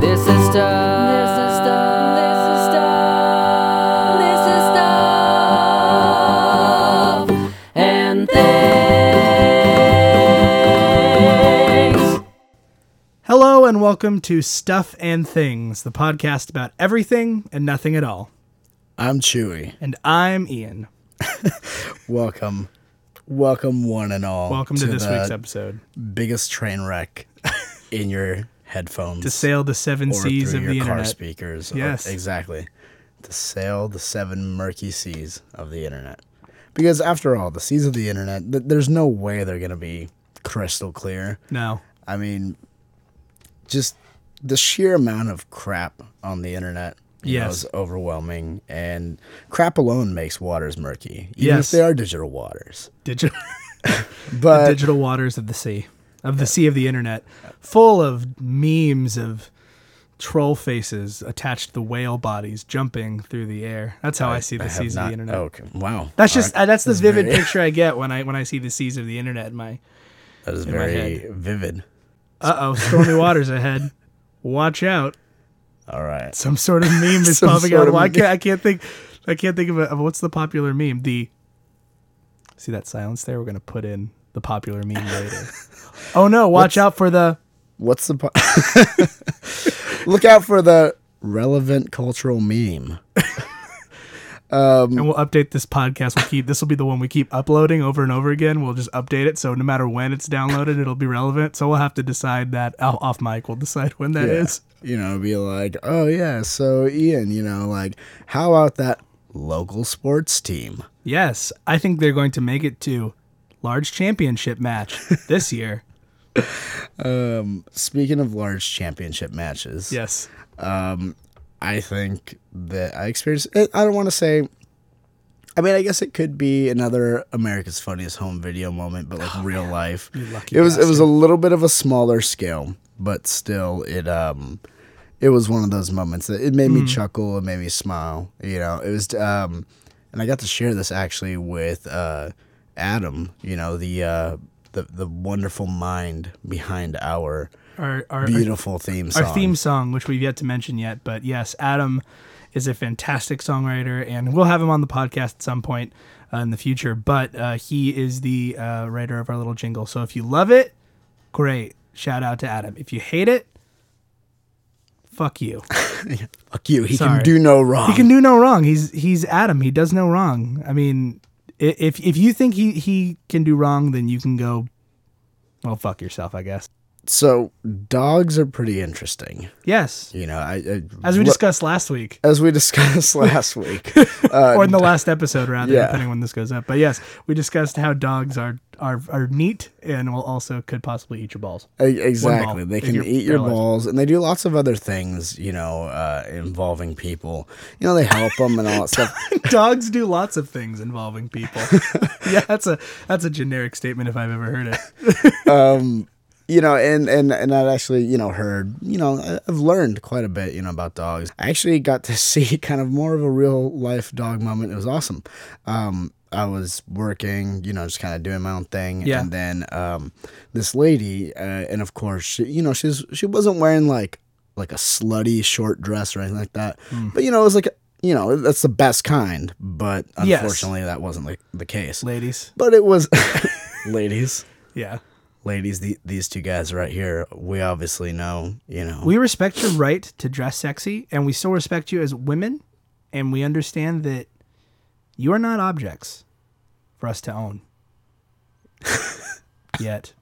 This is stuff. Hello and welcome to Stuff and Things, the podcast about everything and nothing at all. I'm Chewy. And I'm Ian. Welcome. Welcome one and all. Welcome to this week's episode. Biggest train wreck in your headphones. To sail the seven seas of the internet. Or through your car speakers. Yes. Exactly. To sail the seven murky seas of the internet. Because after all, the seas of the internet, there's no way they're going to be crystal clear. No. I mean, just the sheer amount of crap on the internet know, is overwhelming, and crap alone makes waters murky, even if they are digital waters. But the digital waters of the sea, of the internet, full of memes of troll faces attached to whale bodies jumping through the air. That's how I see the seas of the internet. Okay. Wow, that's just that's the vivid picture I get when I see the seas of the internet in my. That is very vivid. Uh-oh, stormy waters ahead. Watch out. All right. Some sort of meme is popping out. I can't think of what's the popular meme? See that silence there? We're going to put in the popular meme later. Oh no, watch out for the... What's the... Look out for the relevant cultural meme. And we'll update this podcast. This will be the one we keep uploading over and over again. We'll just update it, so no matter when it's downloaded, it'll be relevant. So we'll have to decide that off mic. We'll decide when that is. You know, be like, oh yeah, so Ian, you know, like, how about that local sports team? Yes, I think they're going to make it to large championship match this year. Speaking of large championship matches, yes. I think that I experienced it. I don't want to say, I mean, I guess it could be another America's Funniest Home Video moment, but like real life. You lucky bastard. It was a little bit of a smaller scale, but still it was one of those moments that it made me chuckle, it made me smile, you know. It was and I got to share this actually with Adam, you know, the wonderful mind behind our beautiful theme song. Our theme song, which we've yet to mention yet, but yes, Adam is a fantastic songwriter, and we'll have him on the podcast at some point in the future, but he is the writer of our little jingle. So if you love it, great. Shout out to Adam. If you hate it, fuck you. Fuck you. He can do no wrong. He can do no wrong. He's Adam. He does no wrong. I mean, if you think he can do wrong, then you can go, well, fuck yourself, I guess. So dogs are pretty interesting. Yes. You know, as we discussed last week, or in the last episode, rather, depending on when this goes up. But yes, we discussed how dogs are neat and will also could possibly eat your balls. Exactly. They can eat your balls, and they do lots of other things, you know, involving people. You know, they help them and all that stuff. Dogs do lots of things involving people. Yeah, that's a generic statement if I've ever heard it. You know, and I've actually, you know, heard, you know, I've learned quite a bit, you know, about dogs. I actually got to see kind of more of a real life dog moment. It was awesome. I was working, you know, just kind of doing my own thing. Yeah. And then this lady, and of course, she wasn't wearing like a slutty short dress or anything like that. Mm. But, you know, it was like, you know, that's the best kind. But unfortunately, that wasn't like the case. Ladies. But it was ladies. Yeah. Ladies, these two guys right here, we obviously know, you know. We respect your right to dress sexy, and we still respect you as women, and we understand that you are not objects for us to own. Yet.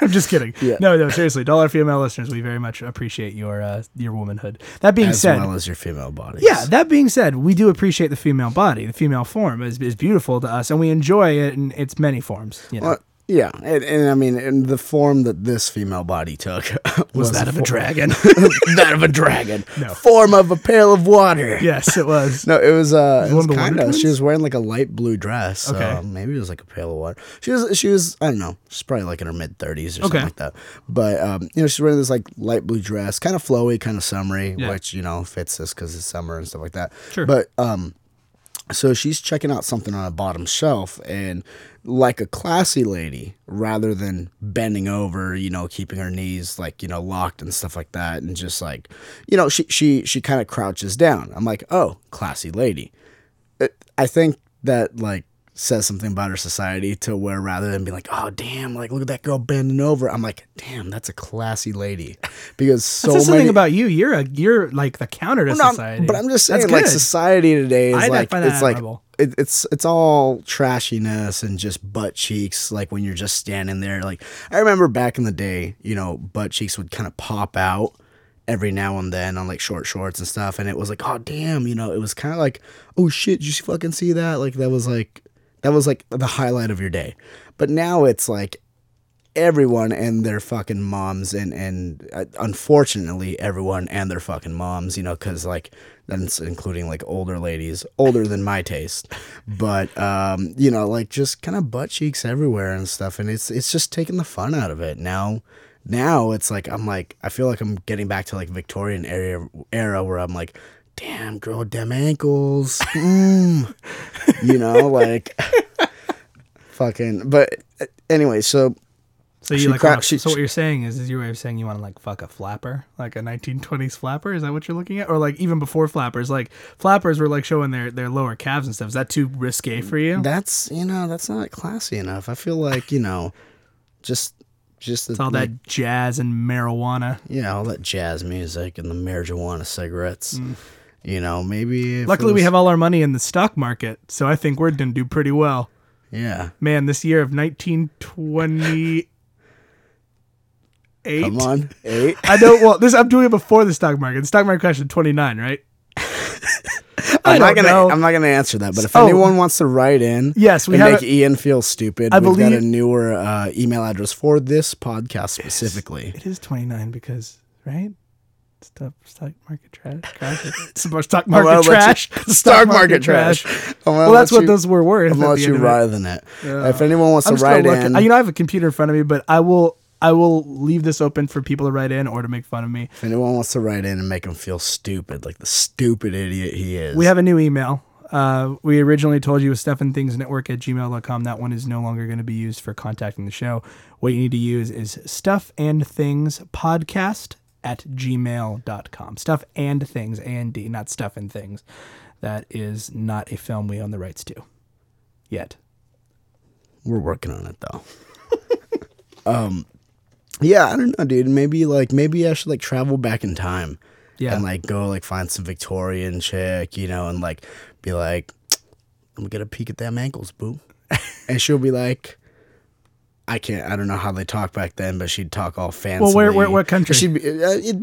I'm just kidding. Yeah. No, seriously, to all our female listeners, we very much appreciate your womanhood. That being said, as well as your female body. Yeah, that being said, we do appreciate the female body. The female form is beautiful to us, and we enjoy it in its many forms, you know. Well, Yeah, and I mean, and the form that this female body took was that of a dragon. That of a dragon. No. Form of a pail of water. Yes, it was. No, it was kind of, she was wearing like a light blue dress. Okay. So maybe it was like a pail of water. She was, I don't know, she's probably like in her mid-30s or something like that. But, you know, she's wearing this like light blue dress, kind of flowy, kind of summery, which, you know, fits this because it's summer and stuff like that. Sure. But, so she's checking out something on a bottom shelf, and like a classy lady, rather than bending over, you know, keeping her knees like, you know, locked and stuff like that, and just like, you know, she kind of crouches down. I'm like, oh, classy lady. I think that like says something about our society, to where rather than being like, oh damn, like look at that girl bending over, I'm like, damn, that's a classy lady. Because so that's many about you, you're like the counter to society. But I'm just saying, like society today is like, it's admirable. Like it's all trashiness and just butt cheeks. Like when you're just standing there, like I remember back in the day, you know, butt cheeks would kind of pop out every now and then on like short shorts and stuff, and it was like, oh damn, you know, it was kind of like, oh shit, did you fucking see that? Like that was like the highlight of your day. But now it's like everyone and their fucking moms, and unfortunately everyone and their fucking moms, you know, because like that's including like older ladies, older than my taste, but you know, like just kind of butt cheeks everywhere and stuff, and it's just taking the fun out of it now. Now it's like I'm like I feel like I'm getting back to like Victorian era where I'm like, damn girl, damn ankles, you know, like fucking. But anyway, so you like so what you're saying is your way of saying you want to like fuck a flapper, like a 1920s flapper? Is that what you're looking at? Or like even before flappers, like flappers were like showing their lower calves and stuff. Is that too risque for you? That's, you know, that's not classy enough. I feel like, you know, just the, it's all like, that jazz and marijuana. Yeah, all that jazz music and the marijuana cigarettes. Mm. You know, maybe... Luckily, we have all our money in the stock market, so I think we're going to do pretty well. Yeah. Man, this year of 1928... Come on, 8? I don't... Well, I'm doing it before the stock market. The stock market crashed in 29, right? I'm not going to answer that, but if anyone wants to write in and make Ian feel stupid, we've got a newer email address for this podcast specifically. It is 29 because, right? Stock market trash. Some more stock market trash. Stock market trash. Well, that's what those were worth. I'll let you writhe in it. If anyone wants to write in, you know, I have a computer in front of me, but I will leave this open for people to write in or to make fun of me. If anyone wants to write in and make him feel stupid, like the stupid idiot he is, we have a new email. We originally told you it was stuffandthingsnetwork@gmail.com. That one is no longer going to be used for contacting the show. What you need to use is stuffandthingspodcast@gmail.com. Stuff and things, A-N-D, not stuff and things. That is not a film we own the rights to yet. We're working on it though. Yeah, I don't know, dude. Maybe I should like travel back in time. Yeah. And like go like find some Victorian chick, you know, and like be like, I'm gonna peek at them ankles, boo. And she'll be like, I don't know how they talk back then, but she'd talk all fancy. Well, where what country? She'd be,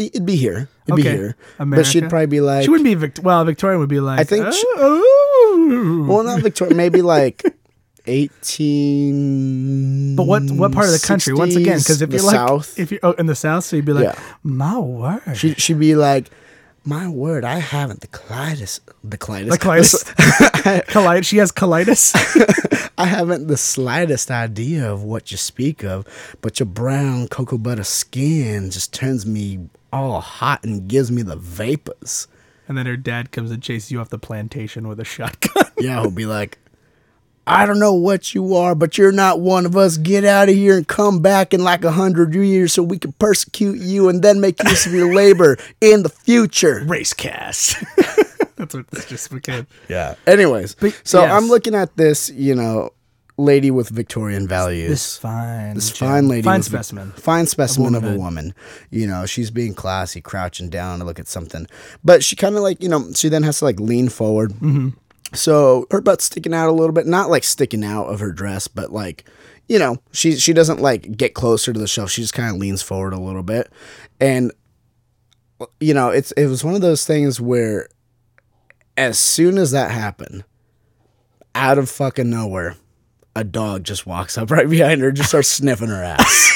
it'd be here. It'd be here. America? But she'd probably be like, she wouldn't be Victorian would be like, I think well, not Victorian, maybe like 18. But what part of the country? 60s, once again, because if you're like South. If you're in the South, so you'd be like, my word. She'd be like, my word, I haven't the slightest. She has colitis. I haven't the slightest idea of what you speak of, but your brown cocoa butter skin just turns me all hot and gives me the vapors. And then her dad comes and chases you off the plantation with a shotgun. Yeah, he'll be like, I don't know what you are, but you're not one of us. Get out of here and come back in like 100 years so we can persecute you and then make use of your labor in the future. Racecast. That's what this just became. Yeah. Anyways, I'm looking at this, you know, lady with Victorian values. This fine specimen of a woman. You know, she's being classy, crouching down to look at something. But she kind of like, you know, she then has to like lean forward. Mm-hmm. So her butt's sticking out a little bit, not like sticking out of her dress, but like, you know, she doesn't like get closer to the shelf. She just kind of leans forward a little bit. And, you know, it was one of those things where as soon as that happened, out of fucking nowhere, a dog just walks up right behind her and just starts sniffing her ass.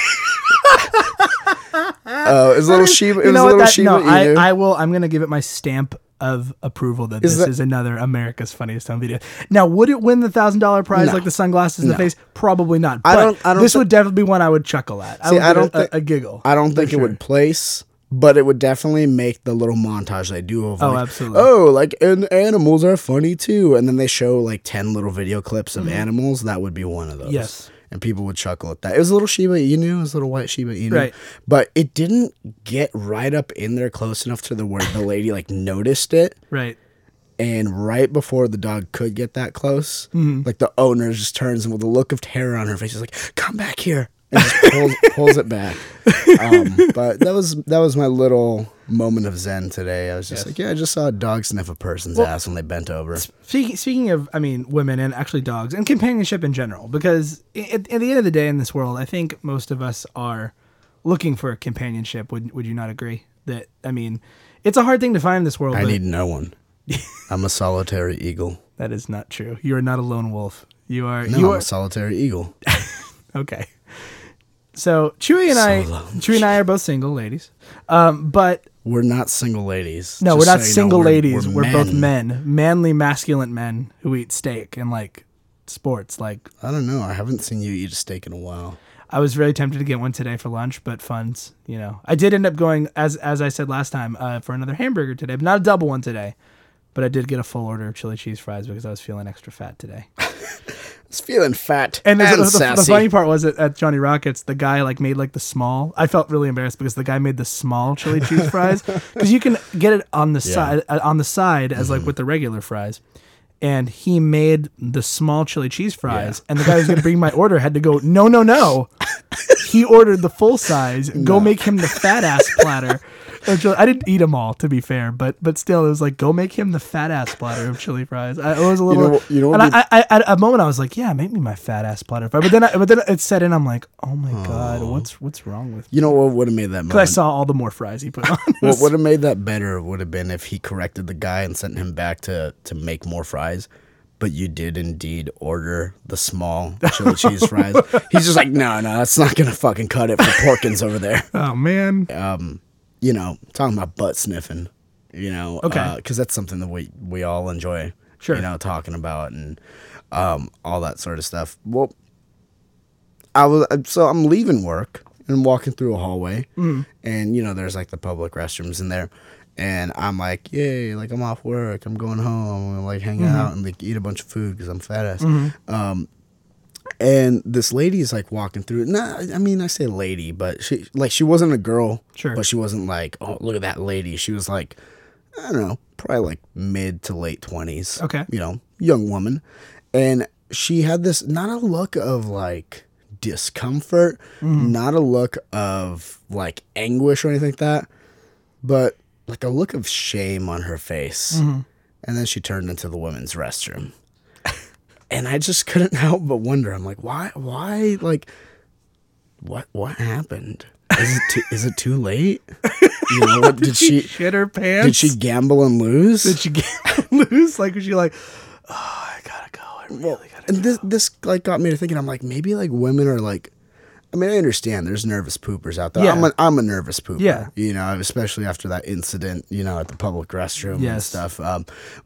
It was a little Sheba. It was a little Sheba. No, I will. I'm gonna give it my stamp of approval that this is another America's Funniest Home Video. Now, would it win the $1,000 prize like the sunglasses in the face? Probably not. But this would definitely be one I would chuckle at. I would give it a giggle. I don't think it would place, but it would definitely make the little montage they do of absolutely. Oh, like, and animals are funny too. And then they show like 10 little video clips of animals. That would be one of those. Yes. And people would chuckle at that. It was a little Shiba Inu. It was a little white Shiba Inu. Right. But it didn't get right up in there close enough to the where the lady like noticed it. Right. And right before the dog could get that close, like the owner just turns and with a look of terror on her face, is like, "Come back here." And just pulls it back. But that was my little moment of zen today. I was just like, yeah, I just saw a dog sniff a person's ass when they bent over. Speaking of, I mean, women and actually dogs and companionship in general, because at the end of the day in this world, I think most of us are looking for companionship. Would you not agree? That, I mean, it's a hard thing to find in this world. I need no one. I'm a solitary eagle. That is not true. You are not a lone wolf. I'm a solitary eagle. Okay. So Chewy and I are both single ladies, but we're not single ladies. No, we're not single ladies. We're both men, manly, masculine men who eat steak and like sports. Like, I don't know. I haven't seen you eat a steak in a while. I was really tempted to get one today for lunch, but funds, you know, I did end up going as I said last time for another hamburger today, but not a double one today. But I did get a full order of chili cheese fries because I was feeling extra fat today. I was feeling fat and sassy. The funny part was at Johnny Rockets, the guy like made like the small. I felt really embarrassed because the guy made the small chili cheese fries because you can get it on the side as like with the regular fries, and he made the small chili cheese fries, and the guy who's gonna bring my order had to go no. He ordered the full size. Go make him the fat ass platter. I didn't eat them all, to be fair, but still, it was like, go make him the fat ass platter of chili fries. It was a little, at a moment I was like, yeah, make me my fat ass platter. But then it set in. I'm like, oh my god, what's wrong with me? You know what would have made that? Because I saw all the more fries he put on. What would have made that better would have been if he corrected the guy and sent him back to make more fries. But you did indeed order the small chili cheese fries. He's just like, no, that's not gonna fucking cut it for Porkins over there. Oh man. You know, talking about butt sniffing, you know, because that's something that we all enjoy, sure. You know, talking about and all that sort of stuff. Well, I'm leaving work and walking through a hallway and, you know, there's like the public restrooms in there. And I'm like, yay, like I'm off work. I'm going home. I'm gonna, like, hang out and like eat a bunch of food because I'm fat ass. And this lady's like walking through. Nah, I mean, I say lady, but she wasn't a girl. Sure. But she wasn't like, oh, look at that lady. She was like, I don't know, probably like mid to late 20s. Okay. You know, young woman. And she had this, not a look of like discomfort, not a look of like anguish or anything like that, but like a look of shame on her face. And then she turned into the women's restroom. And I just couldn't help but wonder. I'm like, why, like, what happened? Is it too late? You know, did she shit her pants? Did she gamble and lose? Like, was she like, oh, I gotta go. I really gotta go. And this like got me to thinking. I'm like, maybe like women are like, I mean, I understand there's nervous poopers out there. Yeah. I'm a nervous pooper. Yeah. You know, especially after that incident, you know, at the public restroom and stuff.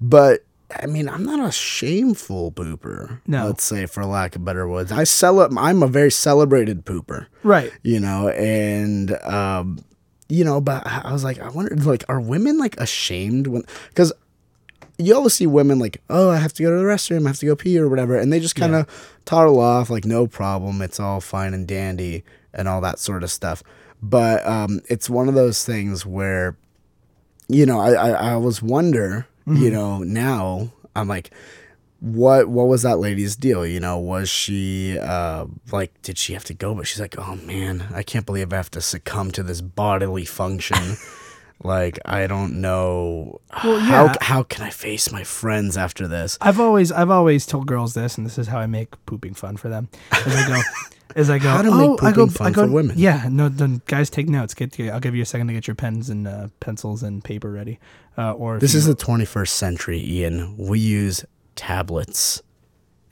But I mean, I'm not a shameful pooper. No. Let's say, for lack of better words. I'm a very celebrated pooper. Right. You know, and, you know, but I was like, I wondered, like, are women, like, ashamed? Because you always see women like, oh, I have to go to the restroom, I have to go pee or whatever. And they just kind of toddle off, like, no problem. It's all fine and dandy and all that sort of stuff. But it's one of those things where, you know, I always wonder... You know, now I'm like, what was that lady's deal? You know, was she like, did she have to go? But she's like, oh man, I can't believe I have to succumb to this bodily function. Like, I don't know how can I face my friends after this? I've always told girls this, and this is how I make pooping fun for them. As I go, how to make pooping fun for women? Yeah, no, then guys, take notes. I'll give you a second to get your pens and pencils and paper ready. Or this is the 21st century, Ian. We use tablets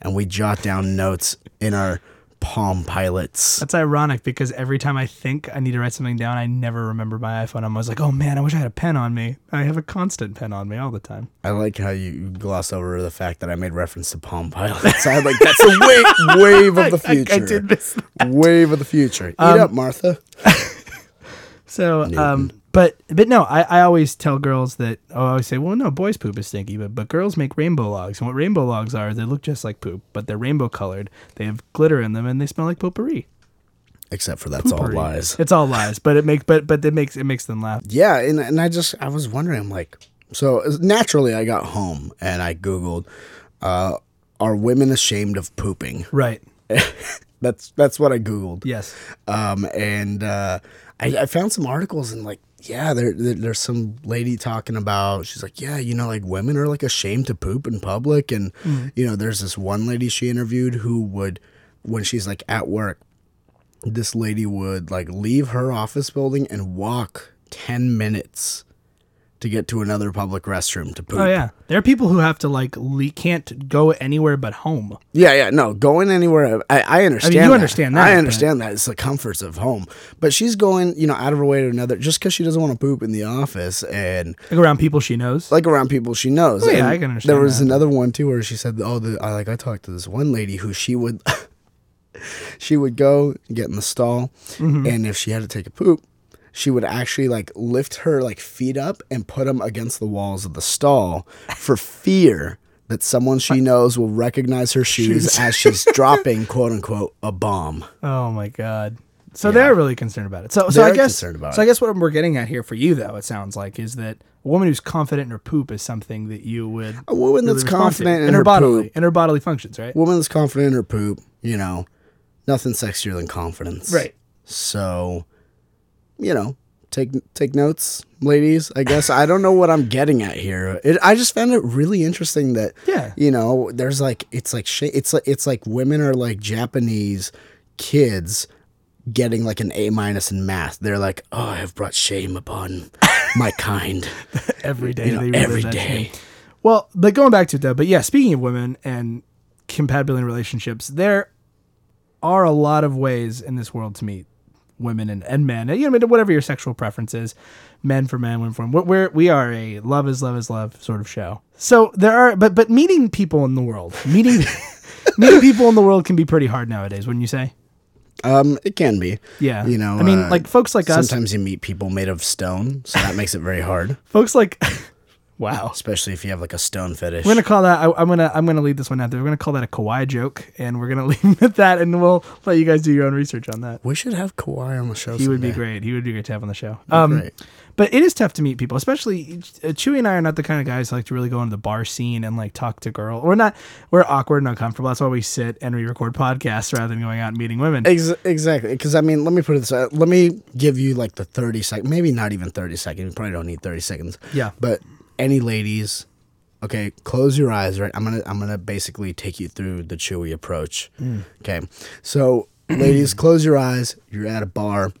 and we jot down notes in our Palm Pilots. That's ironic because every time I think I need to write something down, I never remember my iPhone. I'm always like, oh man, I wish I had a pen on me. I have a constant pen on me all the time. I like how you gloss over the fact that I made reference to Palm Pilots. I'm like, that's a wave of the future. I did miss that. Wave of the future. Eat up, Martha. So, but no, I always tell girls that, I always say, well, no, boys' poop is stinky, but girls make rainbow logs. And what rainbow logs are, they look just like poop, but they're rainbow colored. They have glitter in them and they smell like potpourri. Except for that's potpourri. All lies. It's all lies, but it makes them laugh. Yeah. And I was wondering, like, so naturally I got home and I Googled, are women ashamed of pooping? Right. That's what I Googled. Yes. I found some articles and, like, yeah, there's some lady talking about, she's like, yeah, you know, like, women are, like, ashamed to poop in public. And, you know, there's this one lady she interviewed who would, when she's, like, at work, this lady would, like, leave her office building and walk 10 minutes to get to another public restroom to poop. Oh, yeah. There are people who have to, like, can't go anywhere but home. Yeah. No, going anywhere. I understand that. I mean, you understand that. I understand that. It's the comforts of home. But she's going, you know, out of her way to another, just because she doesn't want to poop in the office. And like around people she knows? Like around people she knows. Oh, yeah, and I can understand that. There was another one, too, where she said, I talked to this one lady who she would, she would go get in the stall, and if she had to take a poop, she would actually, like, lift her, like, feet up and put them against the walls of the stall for fear that someone she knows will recognize her shoes as she's dropping, quote unquote, a bomb. Oh my God. So they're really concerned about it. So I guess what we're getting at here for you, though, it sounds like, is that a woman who's confident in her poop is something that you would. A woman really that's confident in her bodily poop. In her bodily functions, right? A woman that's confident in her poop, you know, nothing sexier than confidence. Right. So, you know, take notes, ladies, I guess. I don't know what I'm getting at here. I just found it really interesting that, you know, there's like, it's like women are like Japanese kids getting like an A- in math. They're like, oh, I have brought shame upon my kind. Every day. You know, every day. Well, but going back to it though, but yeah, speaking of women and compatibility relationships, there are a lot of ways in this world to meet women and men, you know, whatever your sexual preference is, men for men, women for women. We are a love is love sort of show. So there are, but meeting people in the world, meeting people in the world can be pretty hard nowadays, wouldn't you say? It can be. Yeah. You know, I mean, like folks like us. Sometimes you meet people made of stone, so that makes it very hard. Folks like, wow. Especially if you have like a stone fetish. We're gonna call that. I'm gonna leave this one out there. We're gonna call that a kawaii joke, and we're gonna leave it at that. And we'll let you guys do your own research on that. We should have kawaii on the show. He would be great. He would be great to have on the show. But it is tough to meet people, especially Chewy and I are not the kind of guys who like to really go into the bar scene and like talk to girls. We're awkward and uncomfortable. That's why we sit and we record podcasts rather than going out and meeting women. Exactly. Because I mean, let me put it this way. Let me give you like the 30 seconds, maybe not even 30 seconds. You probably don't need 30 seconds. Yeah. But any ladies, okay, close your eyes, right? I'm gonna basically take you through the Chewy approach. Okay. So ladies, close your eyes. You're at a bar.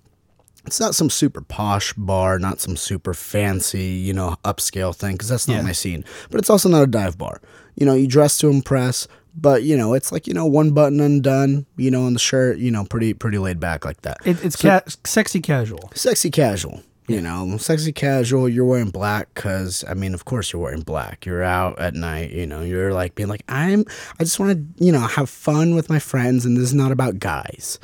It's not some super posh bar, not some super fancy, you know, upscale thing, because that's not my scene. But it's also not a dive bar. You know, you dress to impress, but, you know, it's like, you know, one button undone, you know, on the shirt, you know, pretty laid back like that. Sexy casual. Sexy casual. You know, sexy casual, you're wearing black because, I mean, of course you're wearing black. You're out at night, you know, you're like being like, I just want to, you know, have fun with my friends, and this is not about guys.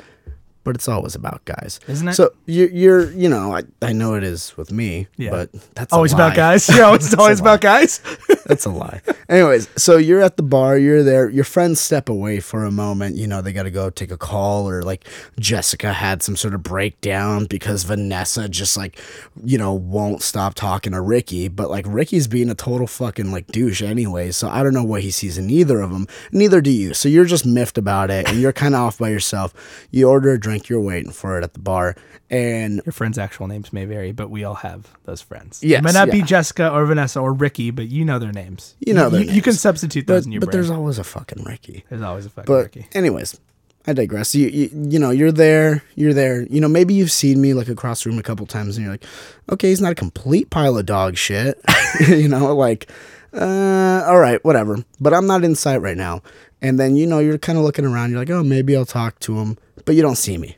But it's always about guys, isn't it? So you're you know, I know it is with me, but that's always a lie. About guys. Yeah, it's always about guys. That's a lie. Anyways, so you're at the bar, you're there. Your friends step away for a moment. You know, they got to go take a call, or like Jessica had some sort of breakdown because Vanessa just like, you know, won't stop talking to Ricky. But like Ricky's being a total fucking like douche anyway. So I don't know what he sees in either of them. Neither do you. So you're just miffed about it, and you're kind of off by yourself. You order a drink. You're waiting for it at the bar, and your friends' actual names may vary, but we all have those friends. Yes, it might not be Jessica or Vanessa or Ricky, but you know their names. You can substitute those in your brain. But there's always a fucking Ricky. Ricky. Anyways, I digress. You know, you're there. You know, maybe you've seen me like across the room a couple times, and you're like, okay, he's not a complete pile of dog shit. You know, like, all right, whatever. But I'm not in sight right now. And then, you know, you're kind of looking around. You're like, oh, maybe I'll talk to him. But you don't see me.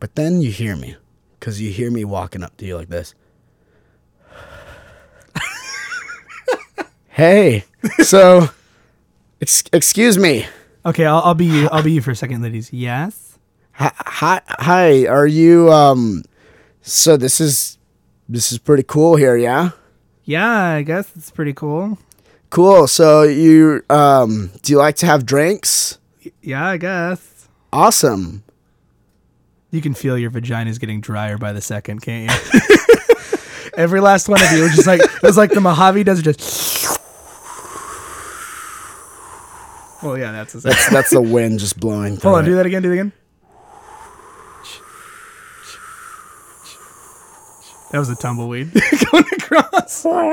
But then you hear me. Because you hear me walking up to you like this. Hey. So, excuse me. Okay, I'll be you. I'll be you for a second, ladies. Yes? Hi. Are you, so this is pretty cool here, yeah? Yeah, I guess it's pretty cool. Cool. So you, do you like to have drinks? Yeah, I guess. Awesome. You can feel your vagina's getting drier by the second, can't you? Every last one of you, just like it was like the Mojave Desert. Just well, yeah, that's the wind just blowing. Hold on, it. Do that again. That was a tumbleweed going across. I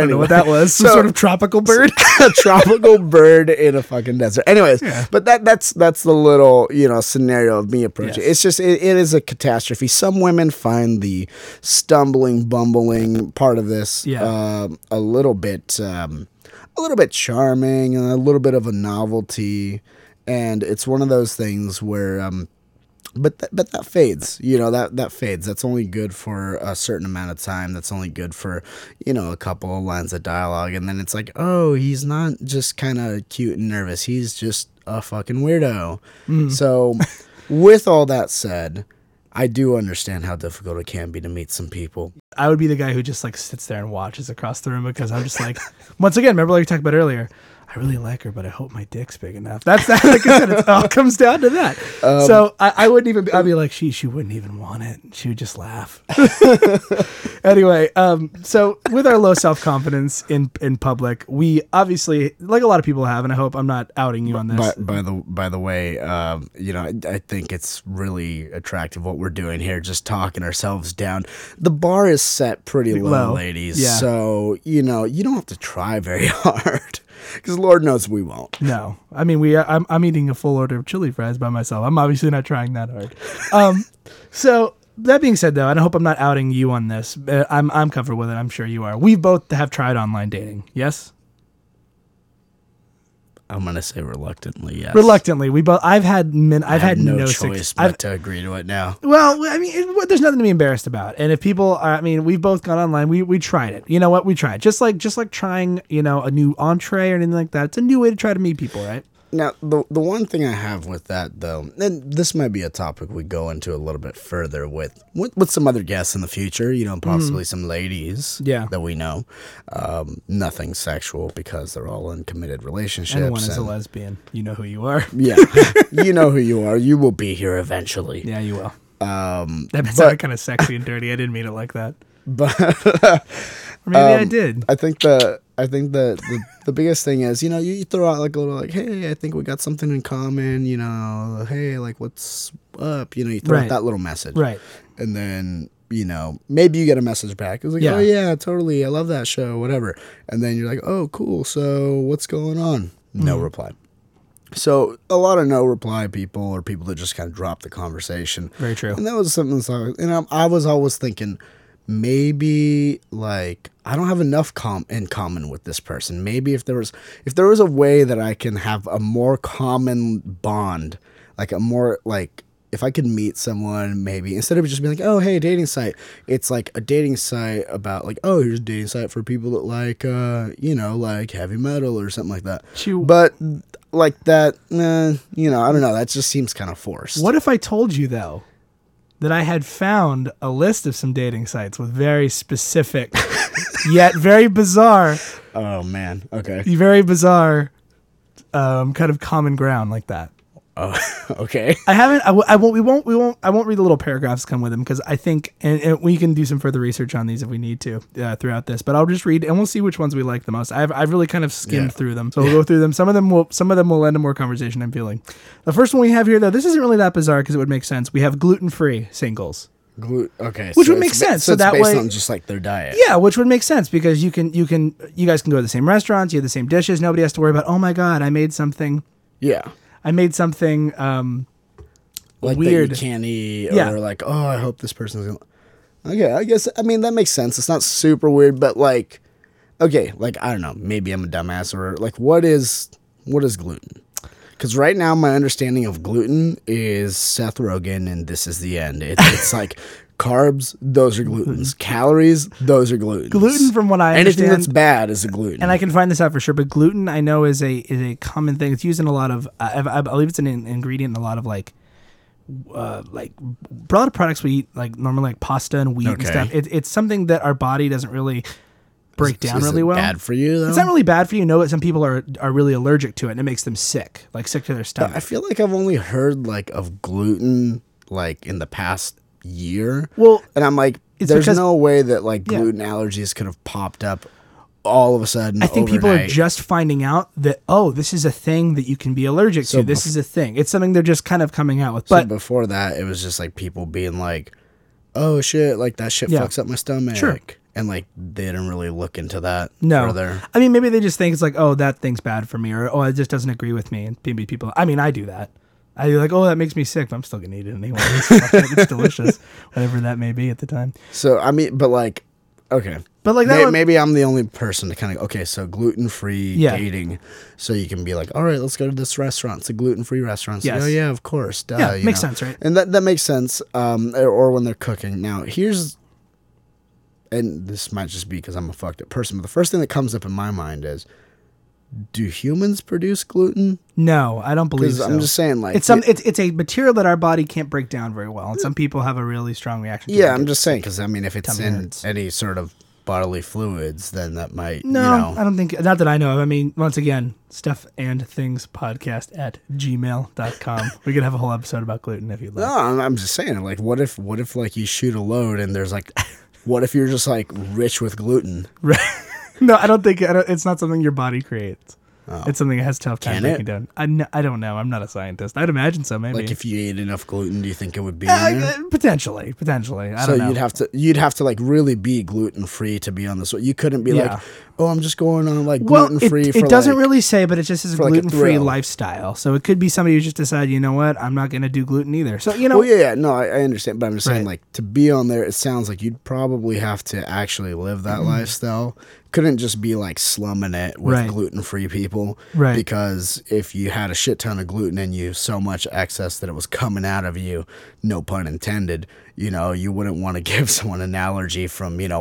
don't know what that was. Some sort of tropical bird. A tropical bird in a fucking desert. Anyways, yeah. But that's the little, you know, scenario of me approaching. Yes. It's just, it is a catastrophe. Some women find the stumbling, bumbling part of this a little bit charming and a little bit of a novelty. And it's one of those things where... But that fades, you know, that fades. That's only good for a certain amount of time. That's only good for, you know, a couple of lines of dialogue. And then it's like, oh, he's not just kind of cute and nervous. He's just a fucking weirdo. Mm. So with all that said, I do understand how difficult it can be to meet some people. I would be the guy who just like sits there and watches across the room because I'm just like, once again, remember what we talked about earlier. I really like her, but I hope my dick's big enough. That's that. Like I said, it all comes down to that. So I wouldn't even. I'd be like, she wouldn't even want it. She would just laugh. Anyway, so with our low self confidence in public, we obviously, like a lot of people have, and I hope I'm not outing you on this. By the way, you know, I think it's really attractive what we're doing here, just talking ourselves down. The bar is set pretty low. Ladies. Yeah. So you know, you don't have to try very hard. Because Lord knows we won't. No. I mean, I'm eating a full order of chili fries by myself. I'm obviously not trying that hard. So that being said, though, and I hope I'm not outing you on this. I'm comfortable with it. I'm sure you are. We both have tried online dating. Yes? I'm going to say reluctantly, yes. Reluctantly. I've had no choice but to agree to it now. Well, I mean, there's nothing to be embarrassed about. And if people are, I mean, we've both gone online. We tried it. You know what? We tried. Just like trying, you know, a new entree or anything like that. It's a new way to try to meet people, right? Now, the one thing I have with that, though, and this might be a topic we go into a little bit further with some other guests in the future, you know, possibly some ladies that we know. Nothing sexual because they're all in committed relationships. And one is a lesbian. You know who you are. Yeah. You know who you are. You will be here eventually. Yeah, you will. That sounded kind of sexy and dirty. I didn't mean it like that. But or maybe I did. I think the biggest thing is, you know, you throw out like a little like, hey, I think we got something in common, you know, hey, like what's up? You know, you throw out that little message. Right. And then, you know, maybe you get a message back. It's like, oh yeah, totally. I love that show, whatever. And then you're like, oh, cool. So what's going on? No reply. So a lot of no reply people or people that just kind of drop the conversation. Very true. And that was something that's always, and I was always thinking, maybe like I don't have enough in common with this person. Maybe if there was a way that I can have a more common bond, like a more like if I could meet someone, maybe instead of just being like, oh, hey, dating site, it's like a dating site about like, oh, here's a dating site for people that like, you know, like heavy metal or something like that. But like that, you know, I don't know. That just seems kind of forced. What if I told you, though, that I had found a list of some dating sites with very specific, yet very bizarre. Oh, man. Okay. Very bizarre kind of common ground like that. Oh, okay. I haven't, I won't read the little paragraphs come with them because I think, and we can do some further research on these if we need to throughout this, but I'll just read and we'll see which ones we like the most. I've really kind of skimmed through them. So we'll go through them. Some of them will lend to more conversation, I'm feeling. The first one we have here, though, this isn't really that bizarre because it would make sense. We have gluten-free singles. Okay, which would make sense. So that based way, on just like their diet. Yeah, which would make sense because you guys can go to the same restaurants, you have the same dishes, nobody has to worry about, oh my God, I made something. Yeah. I made something like weird. Like that you can't eat, or like, oh, I hope this person's going to... Okay, I guess, I mean, that makes sense. It's not super weird, but like, okay, like, I don't know, maybe I'm a dumbass, or like, what is gluten? Because right now my understanding of gluten is Seth Rogen and This Is the End. It's like carbs, those are glutens. Calories, those are glutens. Gluten, from what I understand, anything that's bad is a gluten. And I can find this out for sure, but gluten I know is a common thing. It's used in a lot of, I believe it's an ingredient in a lot of like a lot of products we eat, like normally like pasta and wheat and stuff. It's something that our body doesn't really break down really well. Is it bad for you, though? It's not really bad for you. No, but some people are really allergic to it, and it makes them sick to their stomach. I feel like I've only heard like of gluten like in the past year. Well, and I'm like, there's no way that like gluten allergies could have popped up all of a sudden. I think people are just finding out that, oh, this is a thing that you can be allergic to. This is a thing. It's something they're just kind of coming out with. But so before that, it was just like people being like, oh shit, like that shit fucks up my stomach. Sure. And like they didn't really look into that further. I mean, maybe they just think it's like, oh, that thing's bad for me, or oh, it just doesn't agree with me. And maybe people, I mean, I do that. I'd be like, oh, that makes me sick, but I'm still gonna eat it anyway. It's delicious, whatever that may be at the time. So I mean, but like, okay, but like that maybe I'm the only person to kind of so gluten-free dating. So you can be like, all right, let's go to this restaurant. It's a gluten-free restaurant. So, yes. Oh yeah, of course. Duh, yeah, makes sense, right? And that makes sense. Or when they're cooking. Now here's. And this might just be because I'm a fucked up person, but the first thing that comes up in my mind is, do humans produce gluten? No, I don't believe so. I'm just saying, like, it's a material that our body can't break down very well, and some people have a really strong reaction to it. Yeah, I'm just saying, because I mean, if it's in any sort of bodily fluids, then that might, I don't think, not that I know of. I mean, once again, stuffandthingspodcast@gmail.com. We could have a whole episode about gluten if you'd like. No, I'm just saying, like, what if like you shoot a load and there's like... What if you're just like rich with gluten? No, I don't think it's not something your body creates. Oh. It's something that has tough time breaking down. I don't know. I'm not a scientist. I'd imagine so. Maybe. Like if you ate enough gluten, do you think it would be in there? Potentially. I don't know. So you'd have to like really be gluten free to be on this. You couldn't be like, oh, I'm just going on like gluten free. It doesn't really say, but it just is a gluten free lifestyle. So it could be somebody who just decided, you know what, I'm not going to do gluten either. So I understand, but I'm just saying, like, to be on there, it sounds like you'd probably have to actually live that lifestyle. Couldn't just be like slumming it with gluten-free people, because if you had a shit ton of gluten in you, so much excess that it was coming out of you, no pun intended, you wouldn't want to give someone an allergy from, No.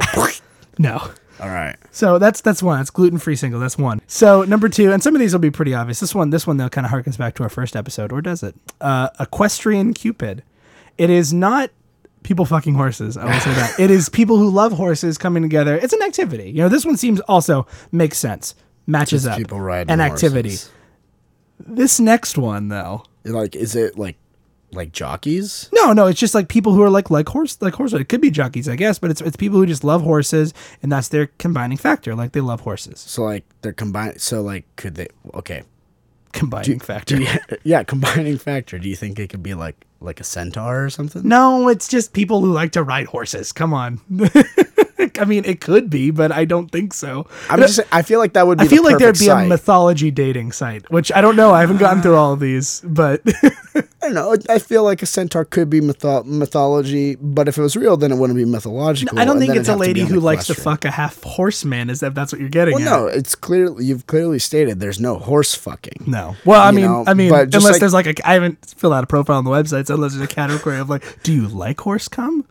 All right. So that's one. That's gluten-free single. That's one. So number two, and some of these will be pretty obvious. This one though kind of harkens back to our first episode, or does it? Equestrian Cupid. It is not people fucking horses. I will say that. It is people who love horses coming together. It's an activity. This one seems also makes sense. Matches up. People riding an activity. Horses. This next one though, like, is it like jockeys? No. It's just like people who are like horse. It could be jockeys, I guess, but it's people who just love horses, and that's their combining factor. Like they love horses. So like they're combined. So like could they? Okay. Combining factor. Yeah, combining factor. Do you think it could be like a centaur or something? No, it's just people who like to ride horses. Come on. I mean, it could be, but I don't think so. I feel like that would be I feel like there'd be a mythology dating site, which I don't know. I haven't gotten through all of these, but I don't know. I feel like a centaur could be mythology, but if it was real, then it wouldn't be mythological. No, I don't think it's a lady who likes to fuck a half horseman, is that's what you're getting at. No, it's clearly, you've clearly stated there's no horse fucking. No. Well, I mean, unless there's like I haven't filled out a profile on the website, so unless there's a category of like, do you like horse cum?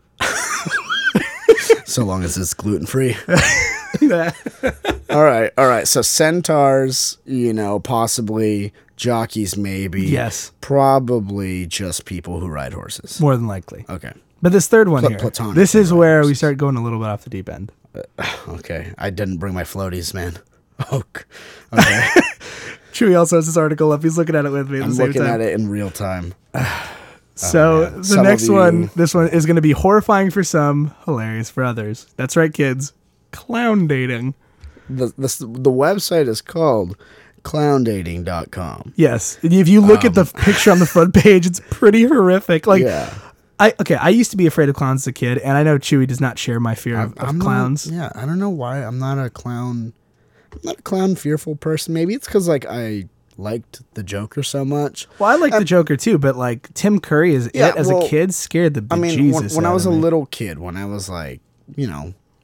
So long as it's gluten-free. All right. So centaurs, possibly jockeys, maybe. Yes. Probably just people who ride horses. More than likely. Okay. But this third one platonic. This is where we start going a little bit off the deep end. Okay. I didn't bring my floaties, man. Oh, okay. Chewy also has this article up. He's looking at it with me at the same time. I'm looking at it in real time. So the next one, this one is going to be horrifying for some, hilarious for others. That's right, kids. Clown dating. The website is called clowndating.com. Yes. If you look at the picture on the front page, it's pretty horrific. Like, I used to be afraid of clowns as a kid, and I know Chewy does not share my fear of clowns. I don't know why. I'm not a clown fearful person. Maybe it's because like I liked the Joker so much. Well, I like the Joker too, but like Tim Curry as a kid scared the bejesus out of me. When I was a little kid, when I was like,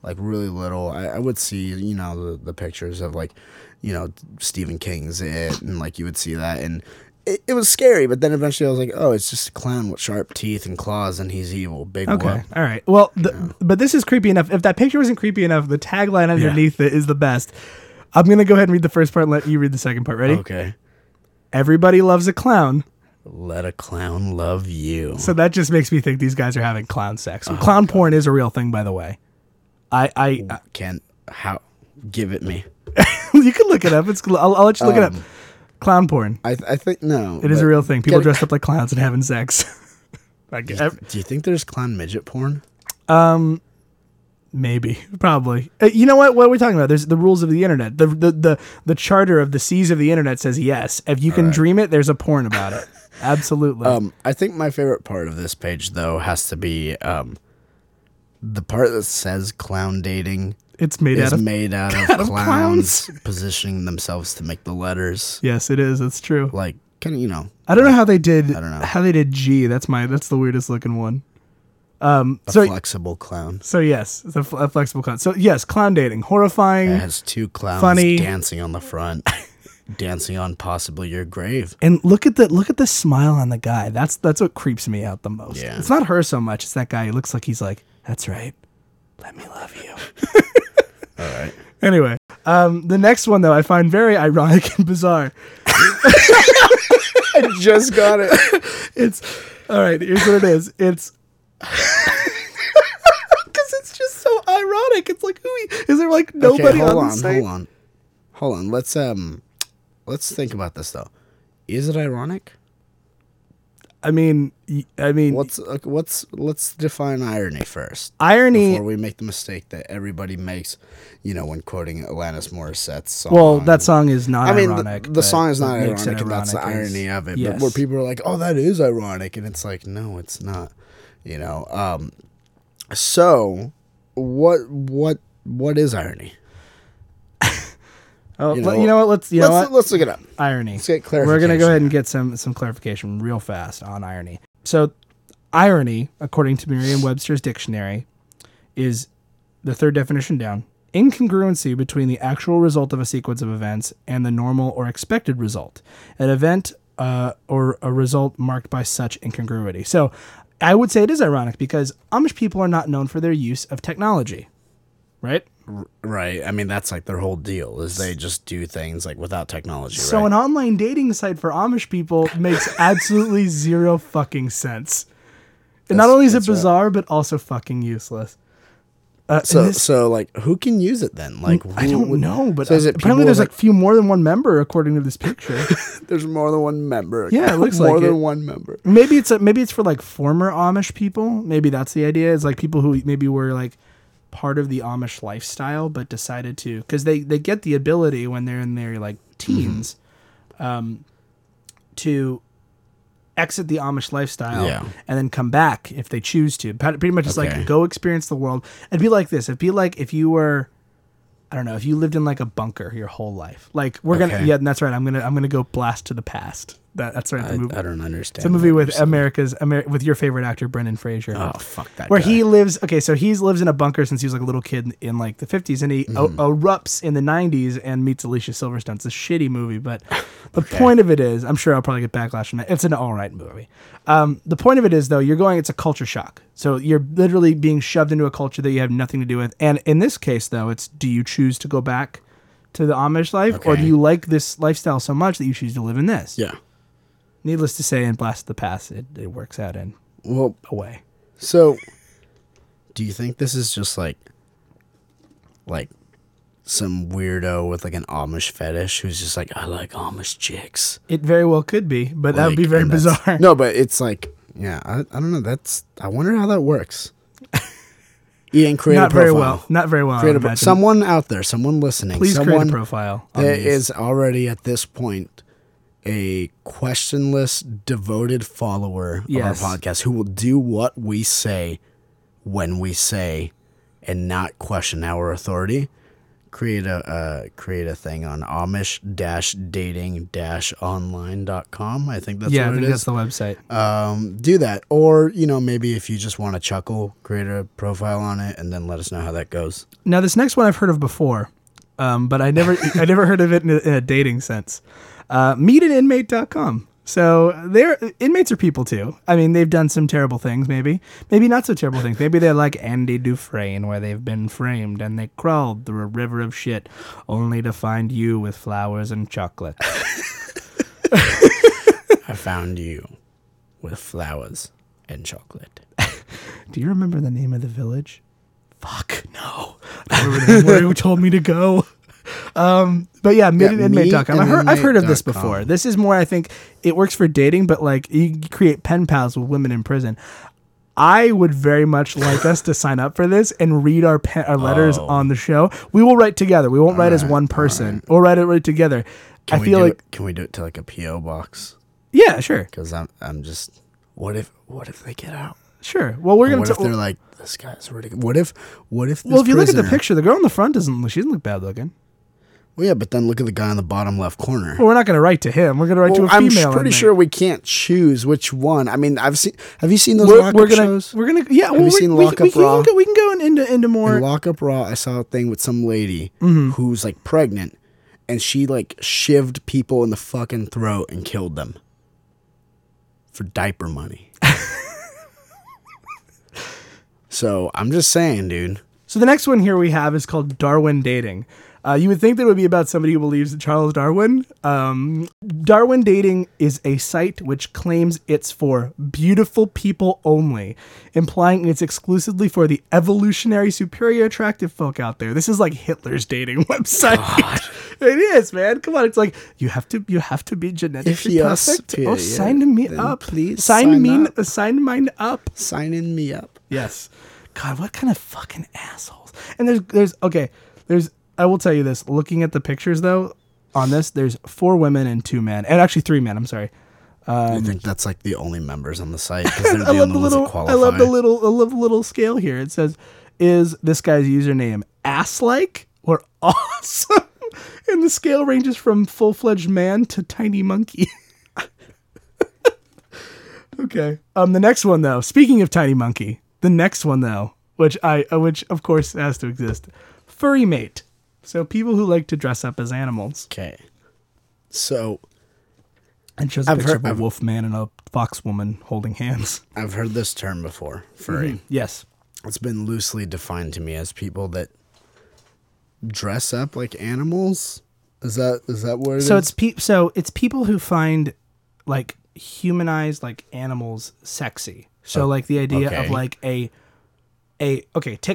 like really little. I would see, you know, the pictures of like, you know, Stephen King's It, and like you would see that, and it was scary. But then eventually I was like, oh, it's just a clown with sharp teeth and claws, and he's evil. Big okay. Whoop. All right. Well, but this is creepy enough. If that picture wasn't creepy enough, the tagline underneath it is the best. I'm going to go ahead and read the first part and let you read the second part. Ready? Okay. Everybody loves a clown. Let a clown love you. So that just makes me think these guys are having clown sex. Oh, clown God. Porn is a real thing, by the way. I can't. How? Give it me. You can look it up. I'll let you look it up. Clown porn. I think no. It is a real thing. People dressed up like clowns and having sex. Do you think there's clown midget porn? Maybe, probably. You know what? What are we talking about? There's the rules of the internet. The charter of the seas of the internet says yes. If you can dream it, there's a porn about it. Absolutely. I think my favorite part of this page though has to be the part that says clown dating. It's made out of clowns positioning themselves to make the letters. Yes, it is. It's true. Like, kind of, you know. I don't know how they did G. That's the weirdest looking one. Flexible clown. So yes, it's a flexible clown. So yes, clown dating, horrifying. It has two clowns funny. Dancing on the front, dancing on possibly your grave. And look at the smile on the guy. That's what creeps me out the most. Yeah. It's not her so much. It's that guy. He looks like he's like, that's right. Let me love you. All right. Anyway, the next one though I find very ironic and bizarre. I just got it. It's all right. Here's what it is. It's. Because it's just so ironic. It's like, is there like nobody on the site? Hold on. Let's think about this though. Is it ironic? I mean, let's define irony first. Irony before we make the mistake that everybody makes, you know, when quoting Alanis Morissette's song. Well, that song is not ironic. The song is not ironic, and that's the irony of it. Yes. But where people are like, "Oh, that is ironic," and it's like, "No, it's not." You know. So, what is irony? Oh, you know what? Let's look it up. Irony. Let's get clarification. We're going to go ahead and get some clarification real fast on irony. So, irony, according to Merriam-Webster's dictionary, is the third definition down: incongruency between the actual result of a sequence of events and the normal or expected result, an event or a result marked by such incongruity. So, I would say it is ironic because Amish people are not known for their use of technology, right? Right. I mean, that's like their whole deal is they just do things like without technology. So right? An online dating site for Amish people makes absolutely zero fucking sense. And not only is it bizarre, right, but also fucking useless. So like who can use it then? Like I don't know, but so apparently there's like few more than one member according to this picture. There's more than one member. Yeah, it looks like more than one member. Maybe it's for like former Amish people. Maybe that's the idea. It's like people who maybe were like part of the Amish lifestyle, but decided to, because they get the ability when they're in their like teens, to exit the Amish lifestyle and then come back if they choose to. Pretty much, it's like go experience the world. It'd be like this. It'd be like if you were, I don't know, if you lived in like a bunker your whole life. Like that's right. I'm gonna go blast to the past. That's right. The movie. I don't understand. It's a movie with with your favorite actor Brendan Fraser. Oh fuck that. Where guy. He lives. Okay, so he lives in a bunker since he was like a little kid in like the '50s, and he erupts in the '90s and meets Alicia Silverstone. It's a shitty movie, but the point of it is, I'm sure I'll probably get backlash from that. It's an all right movie. The point of it is though, it's a culture shock. So you're literally being shoved into a culture that you have nothing to do with. And in this case though, it's do you choose to go back to the Amish life, or do you like this lifestyle so much that you choose to live in this? Yeah. Needless to say, in Blast of the Past, it works out in a way. So, do you think this is just like some weirdo with like an Amish fetish who's just like, I like Amish chicks? It very well could be, but that would be very bizarre. No, but it's like, I don't know. I wonder how that works. Ian, create a profile. Not very well. Someone out there, someone listening. Please create a profile. There is already at this point a questionless, devoted follower of our podcast who will do what we say when we say and not question our authority. create a thing on Amish-dating-online.com. I think that's what it is. Yeah, I think that's the website. Do that. Or, maybe if you just want to chuckle, create a profile on it and then let us know how that goes. Now, this next one I've heard of before, but I never heard of it in a dating sense. Meetaninmate.com. So inmates are people too. I mean, they've done some terrible things, maybe not so terrible things. Maybe they're like Andy Dufresne, where they've been framed and they crawled through a river of shit only to find you with flowers and chocolate. I found you with flowers and chocolate. Do you remember the name of the village? Fuck, no. I don't remember where you told me to go. But yeah, meetaninmate.com. I've heard of this before. This is more, I think it works for dating, but like you create pen pals with women in prison. I would very much like us to sign up for this and read our letters on the show. We will write together. We won't write as one person. Right. We'll write it right together. Can we do it to like a PO box? Yeah, sure. Because I'm just, what if they get out? Sure. Well, we're going to. What if they're like, this guy's ridiculous. What if? Well, if you look at the picture, the girl in the front doesn't look bad looking. Well, yeah, but then look at the guy on the bottom left corner. Well, we're not going to write to him. We're going to write to a female. I'm pretty sure we can't choose which one. I mean, have you seen those lockup shows? We're going to, yeah. Have you seen Lockup Raw? We can go into more. In Lockup Raw, I saw a thing with some lady who's like pregnant, and she like shivved people in the fucking throat and killed them for diaper money. So I'm just saying, dude. So the next one here we have is called Darwin Dating. You would think that it would be about somebody who believes in Charles Darwin. Darwin Dating is a site which claims it's for beautiful people only, implying it's exclusively for the evolutionary superior attractive folk out there. This is like Hitler's dating website. God. It is, man. Come on. It's like, you have to be genetically perfect. Sign me up. Please sign me up. Sign mine up. Signing me up. Yes. God, what kind of fucking assholes? And I will tell you this, looking at the pictures though, on this, there's 4 women and 2 men, and actually 3 men. I'm sorry. I think that's like the only members on the site. They're the only ones that qualify. I love the little scale here. It says, is this guy's username ass-like or awesome? And the scale ranges from full-fledged man to tiny monkey. Okay. The next one though, speaking of tiny monkey, the next one though, which of course has to exist, furry mate. So people who like to dress up as animals. Okay. So. And shows a picture of a wolf man and a fox woman holding hands. I've heard this term before, furry. Mm-hmm. Yes. It's been loosely defined to me as people that dress up like animals. Is that what it is? So it's people who find like humanized like animals sexy. So like the idea of like take a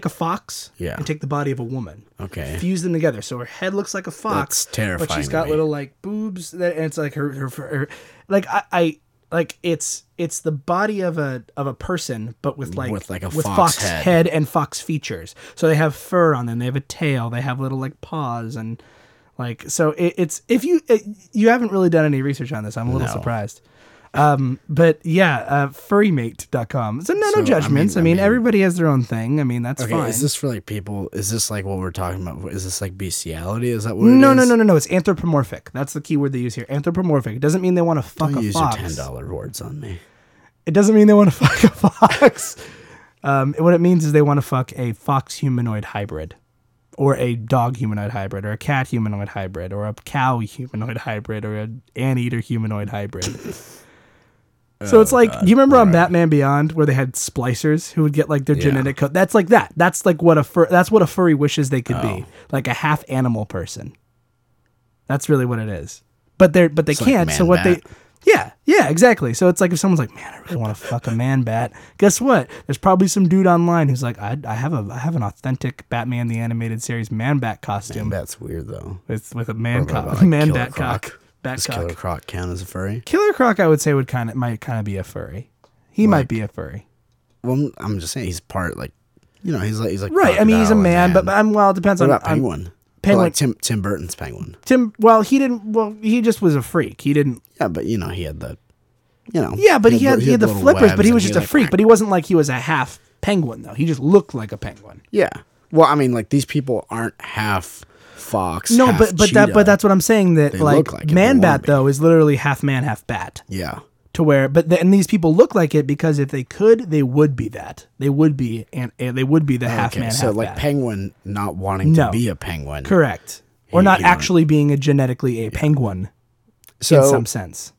fox and take the body of a woman. Okay. Fuse them together. So her head looks like a fox. That's terrifying. But she's got little like boobs that, and it's like her like I like it's the body of a person, but with fox head and fox features. So they have fur on them, they have a tail, they have little like paws and like so it's if you haven't really done any research on this, I'm a little surprised. But yeah, furrymate.com. So no judgments. I mean, everybody has their own thing. I mean, that's fine. Is this for like people? Is this like what we're talking about? Is this like bestiality? Is that what it is? No. It's anthropomorphic. That's the key word they use here. Anthropomorphic. It doesn't mean they want to fuck a fox. Don't use your $10 words on me. It doesn't mean they want to fuck a fox. What it means is they want to fuck a fox humanoid hybrid. Or a dog humanoid hybrid, or a cat humanoid hybrid, or a cow humanoid hybrid, or an anteater humanoid hybrid. So it's like, God. You remember on Batman Beyond where they had splicers who would get like their genetic code? That's like that. That's like what a furry wishes they could be. Like a half animal person. That's really what it is. But they it's can't. Like so what bat. They, yeah, exactly. So it's like, if someone's like, man, I really want to fuck a man bat. Guess what? There's probably some dude online who's like, I have an authentic Batman, the animated series man bat costume. Man bat's weird though. It's with a man cock, like man bat cock. Does Killer Croc count as a furry? Killer Croc, I would say, might kind of be a furry. He might be a furry. Well, I'm just saying he's part like, he's like right. I mean, he's a man, but it depends on penguin. Penguin, like Tim Burton's penguin. He just was a freak. He didn't. Yeah, but he had the, Yeah, but he had the flippers, but he was just a freak. But he wasn't like he was a half penguin though. He just looked like a penguin. Yeah. Well, I mean, like these people aren't half. fox. No, but that's what I'm saying. That like Man Bat though is literally half man, half bat. Yeah. To where, and these people look like it because if they could, they would be that. They would be, and they would be the half man. So half like bat. Penguin not wanting to be a penguin, correct? Or not actually being a genetically a penguin, so, in some sense.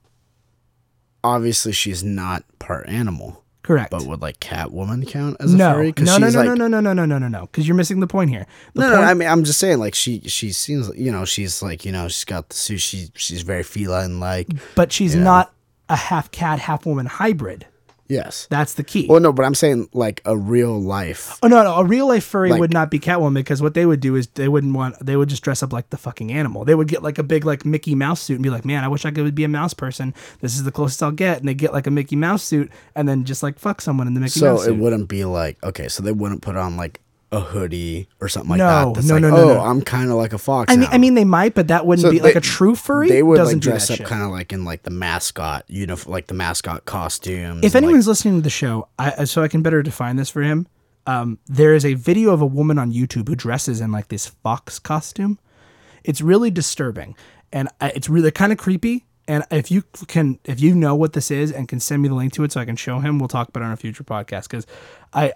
Obviously, she's not part animal, correct? But would like Catwoman count as a furry? No. Because you're missing the point here. I mean, I'm just saying, like she seems, she's like, she's got the suit. She's very feline like, but she's not a half cat, half woman hybrid. Yes. That's the key. Well, no, but I'm saying like a real life. Oh, no. A real life furry would not be Catwoman because what they would do is they would just dress up like the fucking animal. They would get like a big like Mickey Mouse suit and be like, man, I wish I could be a mouse person. This is the closest I'll get. And they get like a Mickey Mouse suit and then just like fuck someone in the Mickey Mouse suit. So it wouldn't be like, okay, so they wouldn't put on like a hoodie or something like that. That's no. I'm kind of like a fox. I mean, they might, but that wouldn't be like a true furry. They would like dress up kind of like in like the mascot, like the mascot costume. If anyone's listening to the show, so I can better define this for him. There is a video of a woman on YouTube who dresses in like this fox costume. It's really disturbing and it's really kind of creepy. And if you know what this is and can send me the link to it so I can show him, we'll talk about it on a future podcast. Because I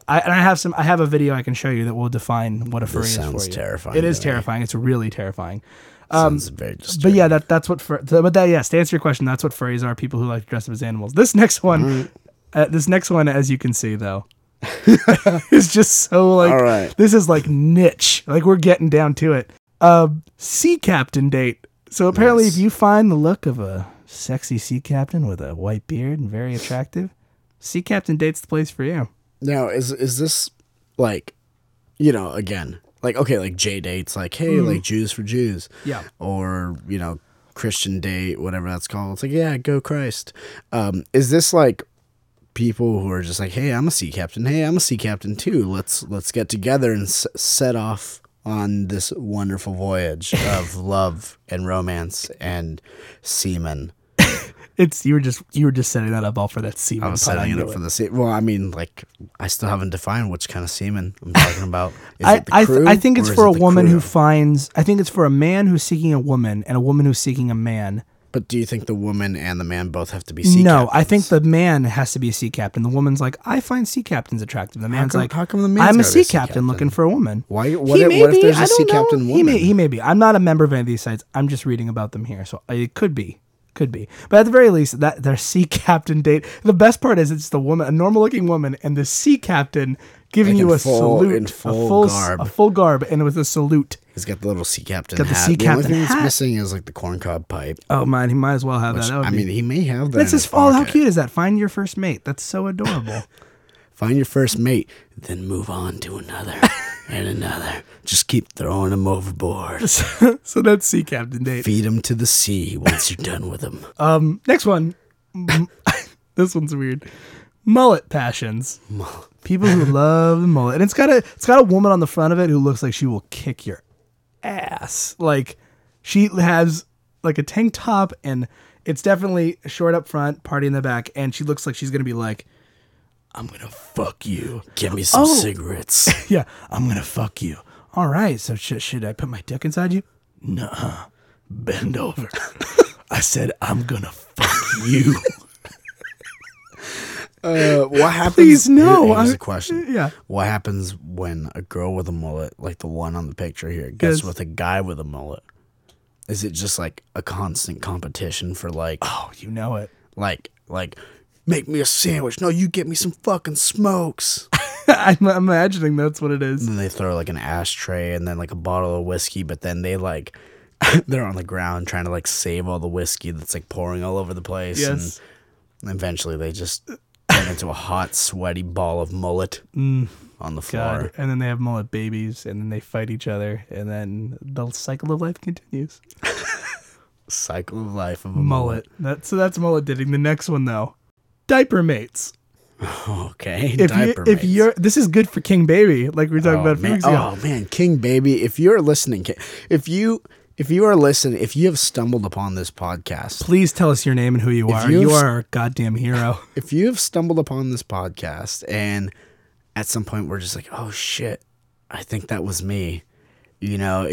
have a video I can show you that will define what a furry is for you. Sounds terrifying. It is terrifying. It's really terrifying. Sounds very disturbing. But yeah, that's what. To answer your question, that's what furries are. People who like to dress up as animals. This next one, as you can see though, is just so like. All right. This is like niche. Like we're getting down to it. Sea captain date. So apparently if you find the look of a sexy sea captain with a white beard and very attractive, sea captain date's the place for you. Now, is this like, again, like, okay, like J dates, like, hey, like Jews for Jews. Yeah. Or, Christian date, whatever that's called. It's like, yeah, go Christ. Is this like people who are just like, hey, I'm a sea captain. Hey, I'm a sea captain too. Let's get together and set off on this wonderful voyage of love and romance and semen. You were just setting that up all for that semen. I was setting it up for the semen. Well, I mean, like, I still haven't defined which kind of semen I'm talking about. Is it the crew? I think it's for a woman who finds. I think it's for a man who's seeking a woman and a woman who's seeking a man. But do you think the woman and the man both have to be sea captains? No, I think the man has to be a sea captain. The woman's like, I find sea captains attractive. The man's like, how come the man's I'm a sea captain looking for a woman? Why? What if there's a sea captain woman? He may be. I'm not a member of any of these sites. I'm just reading about them here. So it could be. Could be. But at the very least, that their sea captain date. The best part is it's the woman, a normal looking woman, and the sea captain giving you a salute. In full garb. And with a salute. He's got the little sea captain hat. The only thing that's missing is like the corncob pipe. Oh man, he might as well have that. He may have that. That's his fault. How cute is that? Find your first mate. That's so adorable. Find your first mate, then move on to another and another. Just keep throwing them overboard. So that's sea captain date. Feed them to the sea once you're done with them. Next one. This one's weird. Mullet passions. People who love the mullet, and it's got a woman on the front of it who looks like she will kick your ass. Like she has like a tank top and it's definitely short up front, party in the back, and she looks like she's gonna be like, I'm gonna fuck you, give me some cigarettes. Yeah, I'm gonna fuck you. All right, so should I put my dick inside you? Nuh-uh. Bend over. I said I'm gonna fuck you. What happens? Please no. Here's a question. Yeah. What happens when a girl with a mullet, like the one on the picture here, gets with a guy with a mullet? Is it just like a constant competition for like? Oh, you know it. Like, make me a sandwich. No, you get me some fucking smokes. I'm imagining that's what it is. And then they throw like an ashtray and then like a bottle of whiskey, but then they like they're on the ground trying to like save all the whiskey that's like pouring all over the place. Yes. And eventually they just. Into a hot, sweaty ball of mullet on the floor. God. And then they have mullet babies, and then they fight each other, and then the cycle of life continues. Cycle of life of a mullet. So that's mullet dating. The next one, though. Diaper mates. Okay, this is good for King Baby, like we were talking about a few weeks ago. Oh, man, King Baby, if you're listening, if you have stumbled upon this podcast, please tell us your name and who you are. You are our goddamn hero. If you have stumbled upon this podcast and at some point we're just like, oh shit, I think that was me. You know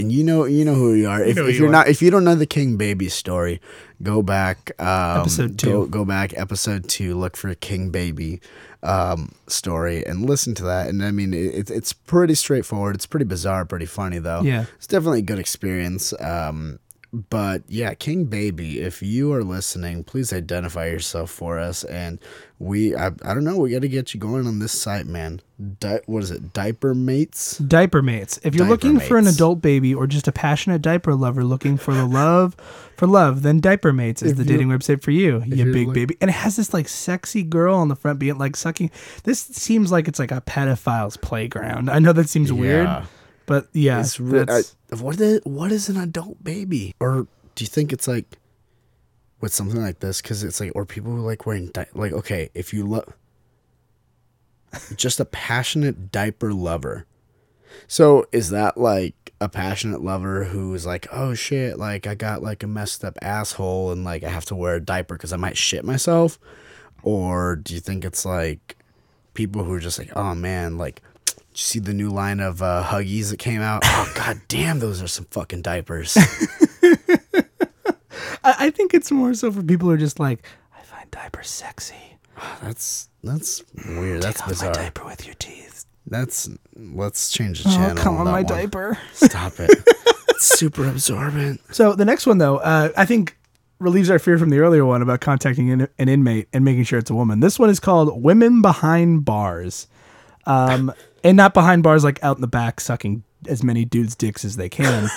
who you are. If you don't know the King Baby story, go back episode 2. Go back episode 2. Look for King Baby story and listen to that. And I mean, it's pretty straightforward. It's pretty bizarre, pretty funny though. Yeah, it's definitely a good experience. But yeah, King Baby, if you are listening, please identify yourself for us. And I don't know, we got to get you going on this site, man. What is it? Diaper Mates. If you're looking for an adult baby or just a passionate diaper lover looking for the love, then Diaper Mates is the dating website for you, you big baby. And it has this like sexy girl on the front being like sucking. This seems like it's like a pedophile's playground. I know that seems weird. But yeah, what is an adult baby? Or do you think it's like with something like this? Because it's like, or people who like wearing okay, if you love just a passionate diaper lover. So is that like a passionate lover who's like, oh shit, like I got like a messed up asshole and like I have to wear a diaper because I might shit myself? Or do you think it's like people who are just like, oh man, like, you see the new line of Huggies that came out? Oh, god damn, those are some fucking diapers. I think it's more so for people who are just like, I find diapers sexy. Oh, that's weird. That's bizarre. Take off my diaper with your teeth. Let's change the channel. Come on, my diaper. Stop it. It's super absorbent. So the next one, though, I think relieves our fear from the earlier one about contacting an inmate and making sure it's a woman. This one is called Women Behind Bars. And not behind bars, like out in the back, sucking as many dudes' dicks as they can.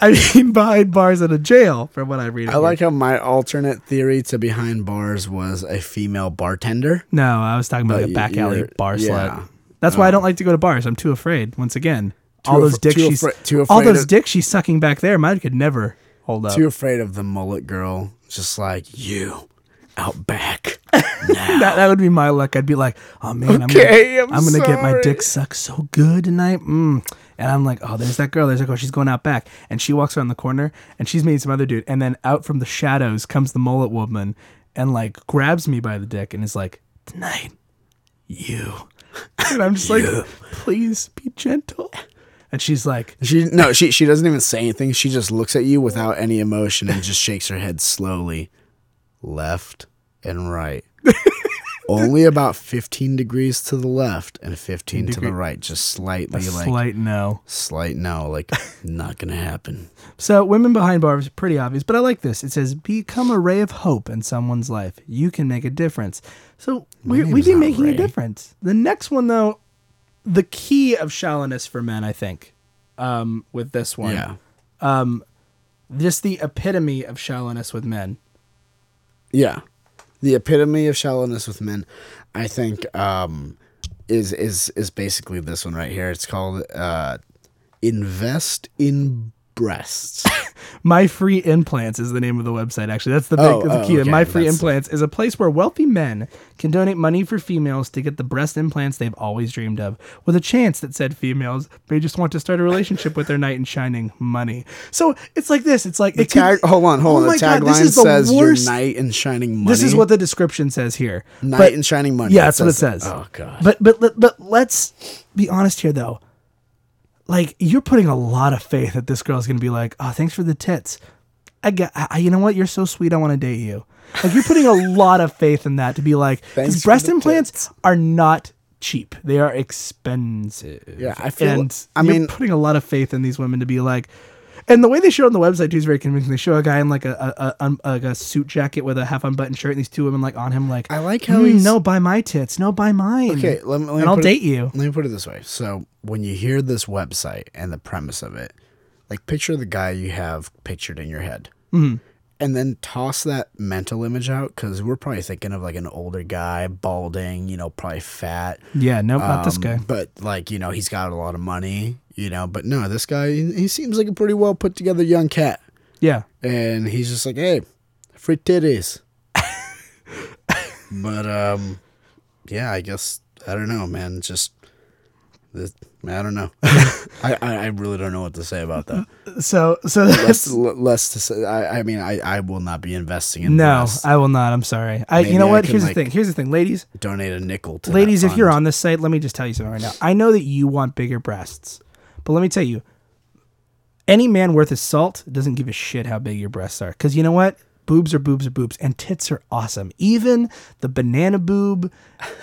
I mean, behind bars at a jail, from what I read. I like how my alternate theory to behind bars was a female bartender. No, I was talking about like a back alley bar slut. That's why I don't like to go to bars. I'm too afraid. Once again, all those dicks she's sucking back there, mine could never hold up. Too afraid of the mullet girl, just like you. Out back. That would be my luck. I'd be like, oh man, okay, I'm gonna get my dick sucked so good tonight. And I'm like, oh, there's that girl, she's going out back. And she walks around the corner and she's meeting some other dude, and then out from the shadows comes the mullet woman and like grabs me by the dick and is like, tonight, you. And I'm just like, please be gentle. And she's like... She doesn't even say anything. She just looks at you without any emotion and just shakes her head slowly. Left and right. Only about 15 degrees to the left and 15 to the right. Just slightly Slight no. Like, not going to happen. So Women Behind Bars, pretty obvious, but I like this. It says, become a ray of hope in someone's life. You can make a difference. So we've been making a difference. The next one, though, the key of shallowness for men, I think, with this one. Yeah. Just the epitome of shallowness with men. Yeah, the epitome of shallowness with men, I think, is basically this one right here. It's called Invest in Breasts. My Free Implants is the name of the website, actually. That's the key. Okay. My Free Implants is a place where wealthy men can donate money for females to get the breast implants they've always dreamed of, with a chance that said females may just want to start a relationship with their knight in shining money. So it's like this. It's like... Hold on. The tagline says your knight in shining money. This is what the description says here. Knight in shining money. Yeah, that's what it says. Oh, God. But let's be honest here, though. Like, you're putting a lot of faith that this girl's going to be like, oh, thanks for the tits. You know what? You're so sweet. I want to date you. Like, you're putting a lot of faith in that to be like, because breast implants are not cheap. They are expensive. Yeah, I feel. You're putting a lot of faith in these women to be like, and the way they show on the website too is very convincing. They show a guy in like a suit jacket with a half unbuttoned shirt, and these two women like on him like, I like how he's no, buy my tits, no, buy mine. Okay, Let me put it this way. So when you hear this website and the premise of it, like picture the guy you have pictured in your head, and then toss that mental image out, because we're probably thinking of like an older guy, balding, you know, probably fat. Yeah, no, not this guy. But like, you know, he's got a lot of money. You know, but no, this guy, he seems like a pretty well put together young cat. Yeah. And he's just like, hey, free titties. But, yeah, I guess, I don't know, man. I don't know. I really don't know what to say about that. So less to say. I will not be investing in. No, breasts. I will not. I'm sorry. You know what? Here's the thing, ladies. Donate a nickel to. Ladies, if you're on this site, let me just tell you something right now. I know that you want bigger breasts. But let me tell you, Any man worth his salt doesn't give a shit how big your breasts are. Because you know what? Boobs are boobs are boobs. And tits are awesome. Even the banana boob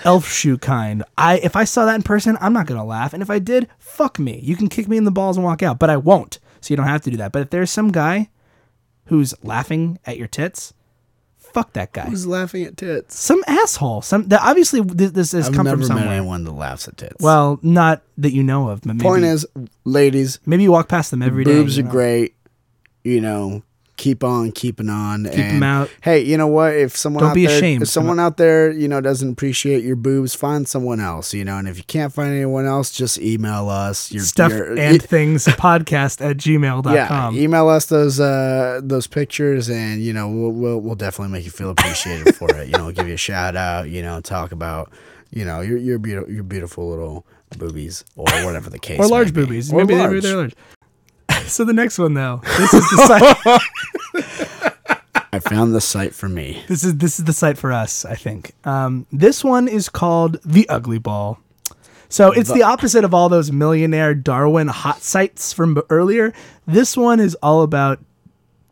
elf shoe kind. If I saw that in person, I'm not going to laugh. And if I did, fuck me. You can kick me in the balls and walk out. But I won't. So you don't have to do that. But if there's some guy who's laughing at your tits... Fuck that guy. Who's laughing at tits? Some asshole. Obviously, this has come from somewhere. I've never met anyone that laughs at tits. Well, not that you know of. But maybe, point is, ladies. Maybe you walk past them every day. Boobs are great. You know, keep on keeping on. Keep them out. Hey, you know what? If someone don't be ashamed. If someone out there, you know, doesn't appreciate your boobs, find someone else. You know, and if you can't find anyone else, just email us your stuff and things podcast@gmail.com. Yeah, email us those pictures, and you know, we'll definitely make you feel appreciated for it. You know, we'll give you a shout out. You know, talk about your beautiful little boobies or whatever the case, or large boobies. Maybe they're large. So the next one, though, this is the site. I found the site for me. This is the site for us, I think. This one is called The Ugly Ball. So it's the opposite of all those millionaire Darwin hot sites from earlier. This one is all about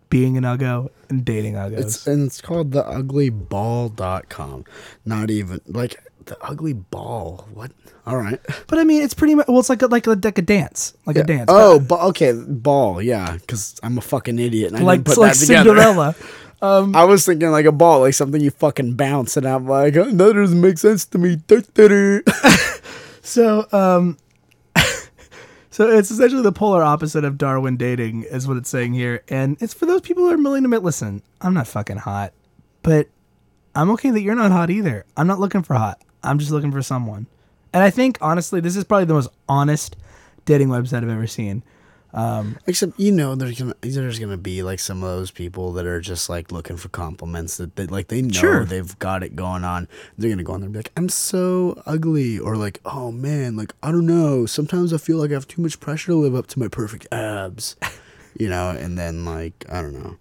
being an uggo and dating uggos. It's called theuglyball.com. Not even, like... The ugly ball. What? All right. But I mean, it's pretty much. Well, it's like a dance, a dance. Oh, okay, ball. Yeah, because I'm a fucking idiot. And I didn't put that together. Cinderella. I was thinking like a ball, like something you fucking bounce, and I'm like, oh, that doesn't make sense to me. So it's essentially the polar opposite of Darwin dating, is what it's saying here, and it's for those people who are willing to admit, listen, I'm not fucking hot, but I'm okay that you're not hot either. I'm not looking for hot. I'm just looking for someone. And I think, honestly, this is probably the most honest dating website I've ever seen. Except, you know, there's going to be, like, some of those people that are just, like, looking for compliments that they know they've got it going on. They're going to go on there and be like, I'm so ugly. Or, like, oh, man, like, I don't know. Sometimes I feel like I have too much pressure to live up to my perfect abs. You know, and then, like, I don't know.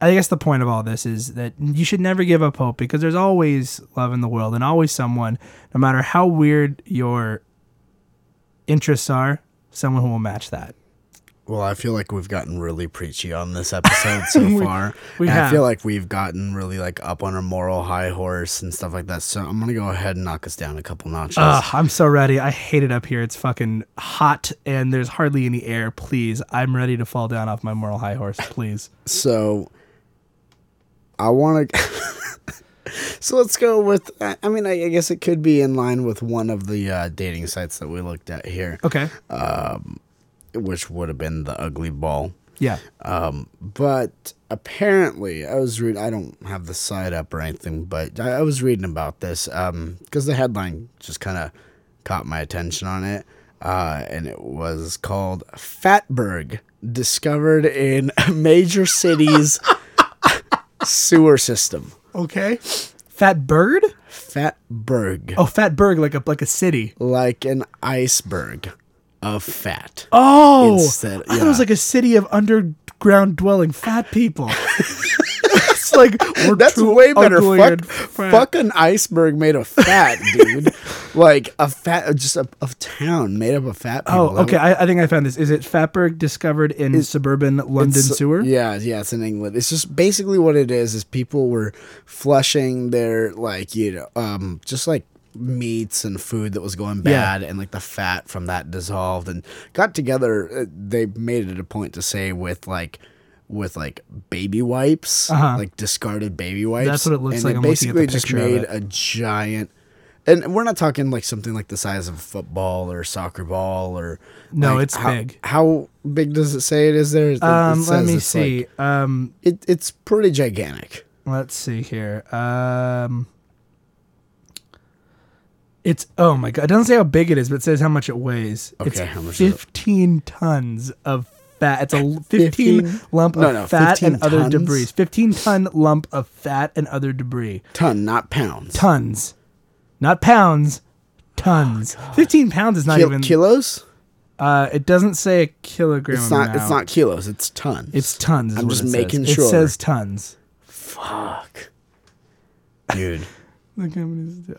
I guess the point of all this is that you should never give up hope, because there's always love in the world and always someone, no matter how weird your interests are, someone who will match that. Well, I feel like we've gotten really preachy on this episode so far. I feel like we've gotten really like up on our moral high horse and stuff like that. So I'm going to go ahead and knock us down a couple notches. I'm so ready. I hate it up here. It's fucking hot and there's hardly any air. Please. I'm ready to fall down off my moral high horse. Please. So... I want to... So let's go with... I mean, I guess it could be in line with one of the dating sites that we looked at here. Okay. Which would have been The Ugly Ball. Yeah. But apparently, I was reading... I don't have the site up or anything, but I was reading about this because the headline just kind of caught my attention on it. And it was called Fatberg Discovered in Major Cities... Sewer system. Okay. Fatberg? Fatberg. Oh, Fatberg, like a city. Like an iceberg of fat. Oh! I thought it was like a city of underground dwelling fat people. It's like, that's way better. Fuck an iceberg made of fat, dude. Like a fat, just a town made up of fat people. Oh, okay. I think I found this. Is it Fatberg discovered in suburban London sewer? Yeah, it's in England. It's just basically what it is people were flushing their, like, you know, just like meats and food that was going bad, and like the fat from that dissolved and got together. They made it a point to say with baby wipes, like discarded baby wipes. That's what it looks like. And basically just made a giant... And we're not talking like something like the size of a football or a soccer ball or... No, like, it's big. How big does it say it is there? Let me see. Like, it's pretty gigantic. Let's see here. It's... Oh, my God. It doesn't say how big it is, but it says how much it weighs. Okay, it's how much 15 is it? Tons of fat. It's a 15 lump of fat and other debris. 15-ton lump of fat and other debris. Ton, not pounds. Tons. Not pounds. Tons. Oh, 15 pounds is not even... Kilos? It doesn't say a kilogram amount. It's not kilos. It's tons. It's tons is what it says. I'm just making sure. It says tons. Fuck. Dude. Look how many...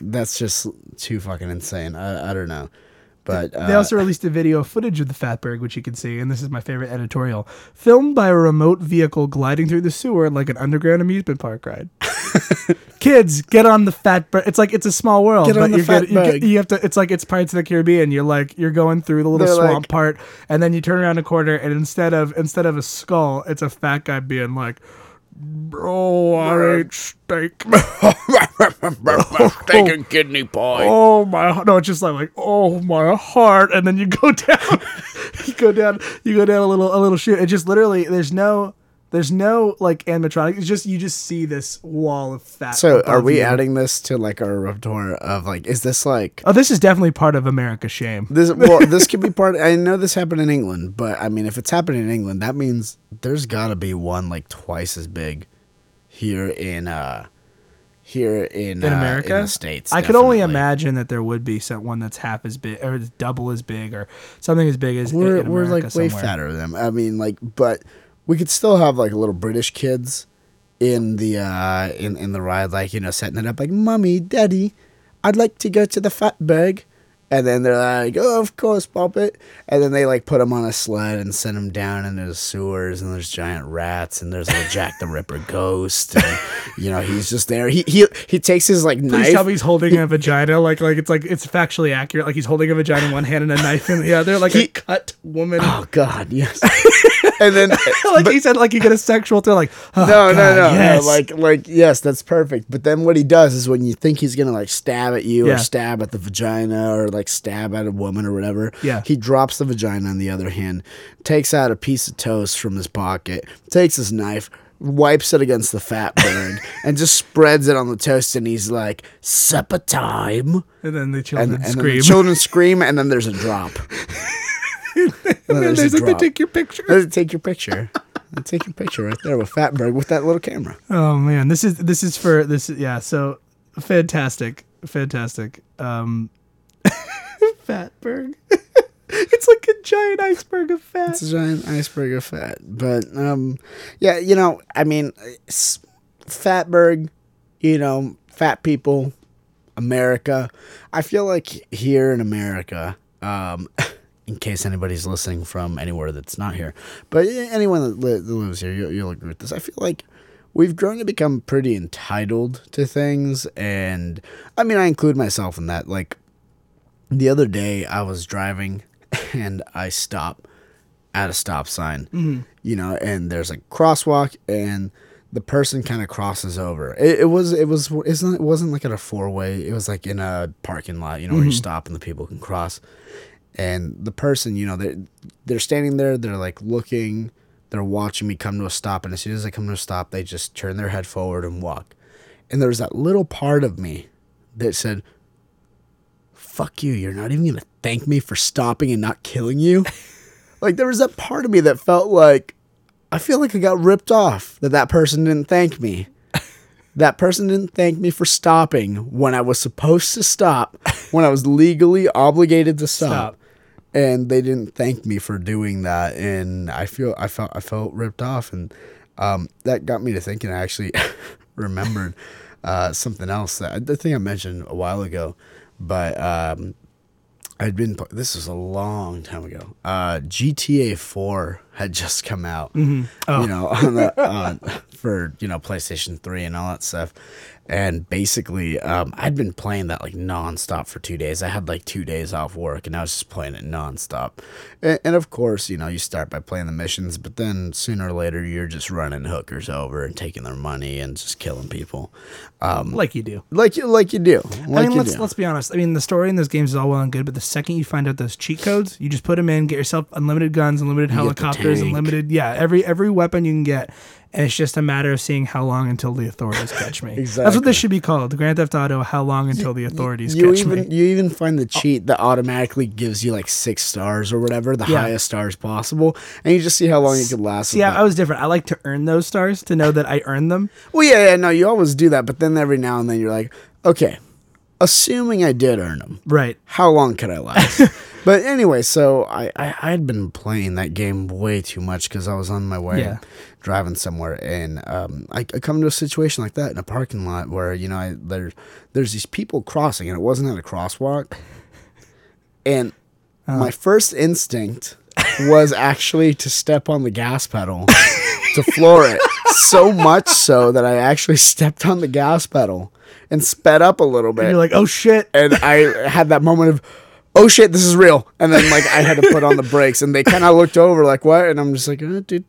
That's just too fucking insane. I don't know. But they also released a video footage of the Fatberg, which you can see, and this is my favorite editorial, filmed by a remote vehicle gliding through the sewer like an underground amusement park ride. Kids, get on the Fatberg. It's like, it's a small world. Get on the Fatberg. You have to, it's like, it's Pirates of the Caribbean. You're like, you're going through the little swamp part, and then you turn around a corner, and instead of a skull, it's a fat guy being like, bro, I ate steak. Steak and kidney pie. Oh my! No, it's just like oh my heart, and then you go down, you go down a little shoot. It just literally there's no like animatronic. It's just you just see this wall of fat. So are we adding this to like our repertoire of like? Is this like? Oh, this is definitely part of America's shame. This could be part. I know this happened in England, but I mean, if it's happening in England, that means there's got to be one like twice as big here in America, in the States. I could only imagine that there would be one that's half as big or double as big or something as big as in America. We're like way fatter than them. I mean, like, but. We could still have like little British kids in the in the ride, like, you know, setting it up like, "Mummy, Daddy, I'd like to go to the Fatberg," and then they're like, "Oh, of course, pop it," and then they like put them on a sled and send them down in those sewers, and there's giant rats, and there's a Jack the Ripper ghost, and you know he's just there. He takes his like knife. Please tell me he's holding a vagina, like it's factually accurate. Like he's holding a vagina in one hand and a knife in the other, like a cut woman. Oh God, yes. And then, like he said, like you get a sexual thrill, like oh, no, yes. No, like yes, that's perfect. But then what he does is when you think he's gonna like stab at you or stab at the vagina or like stab at a woman or whatever, he drops the vagina on the other hand, takes out a piece of toast from his pocket, takes his knife, wipes it against the Fatberg, and just spreads it on the toast, and he's like, "Supper time!" And then the children scream. The children scream, and then there's a drop. And then there's like, "Take your picture." Take your picture. Take your picture right there with Fatberg with that little camera. Oh man, this is so fantastic. Fatberg. It's like a giant iceberg of fat. But yeah, you know, I mean, Fatberg, you know, fat people, America. I feel like here in America, in case anybody's listening from anywhere that's not here, but anyone that lives here, you'll agree with this. I feel like we've grown to become pretty entitled to things, and I mean, I include myself in that. Like the other day, I was driving and I stop at a stop sign, you know, and there's a crosswalk, and the person kind of crosses over. It wasn't like at a four-way. It was like in a parking lot, you know, where you stop and the people can cross. And the person, you know, they're standing there, they're like looking, they're watching me come to a stop. And as soon as I come to a stop, they just turn their head forward and walk. And there was that little part of me that said, "Fuck you, you're not even going to thank me for stopping and not killing you." Like there was that part of me that felt like, I feel like I got ripped off that person didn't thank me. That person didn't thank me for stopping when I was supposed to stop, when I was legally obligated to stop. And they didn't thank me for doing that, and I felt ripped off, and that got me to thinking. I actually remembered something else that I think I mentioned a while ago, but this was a long time ago. GTA 4 had just come out, you know, on the for you know PlayStation 3 and all that stuff. And basically, I'd been playing that like nonstop for 2 days. I had like 2 days off work, and I was just playing it nonstop. And of course, you know, you start by playing the missions, but then sooner or later, you're just running hookers over and taking their money and just killing people, like you do, like you do. I mean, let's be honest. I mean, the story in those games is all well and good, but the second you find out those cheat codes, you just put them in, get yourself unlimited guns, unlimited helicopters, unlimited every weapon you can get. And it's just a matter of seeing how long until the authorities catch me. Exactly. That's what this should be called. Grand Theft Auto, how long until the authorities catch me. You even find the cheat that automatically gives you like 6 stars or whatever, the highest stars possible. And you just see how long it could last. Yeah, I was different. I like to earn those stars to know that I earned them. Well, no, you always do that. But then every now and then you're like, okay, assuming I did earn them. Right. How long could I last? But anyway, so I had been playing that game way too much because I was on my way driving somewhere, and I come to a situation like that in a parking lot where, you know, there's these people crossing, and it wasn't at a crosswalk, and My first instinct was actually to step on the gas pedal to floor it. So much so that I actually stepped on the gas pedal and sped up a little bit. And you're like, oh shit. And I had that moment of, oh shit, this is real. And then like I had to put on the brakes and they kind of looked over like, what? And I'm just like, nothing.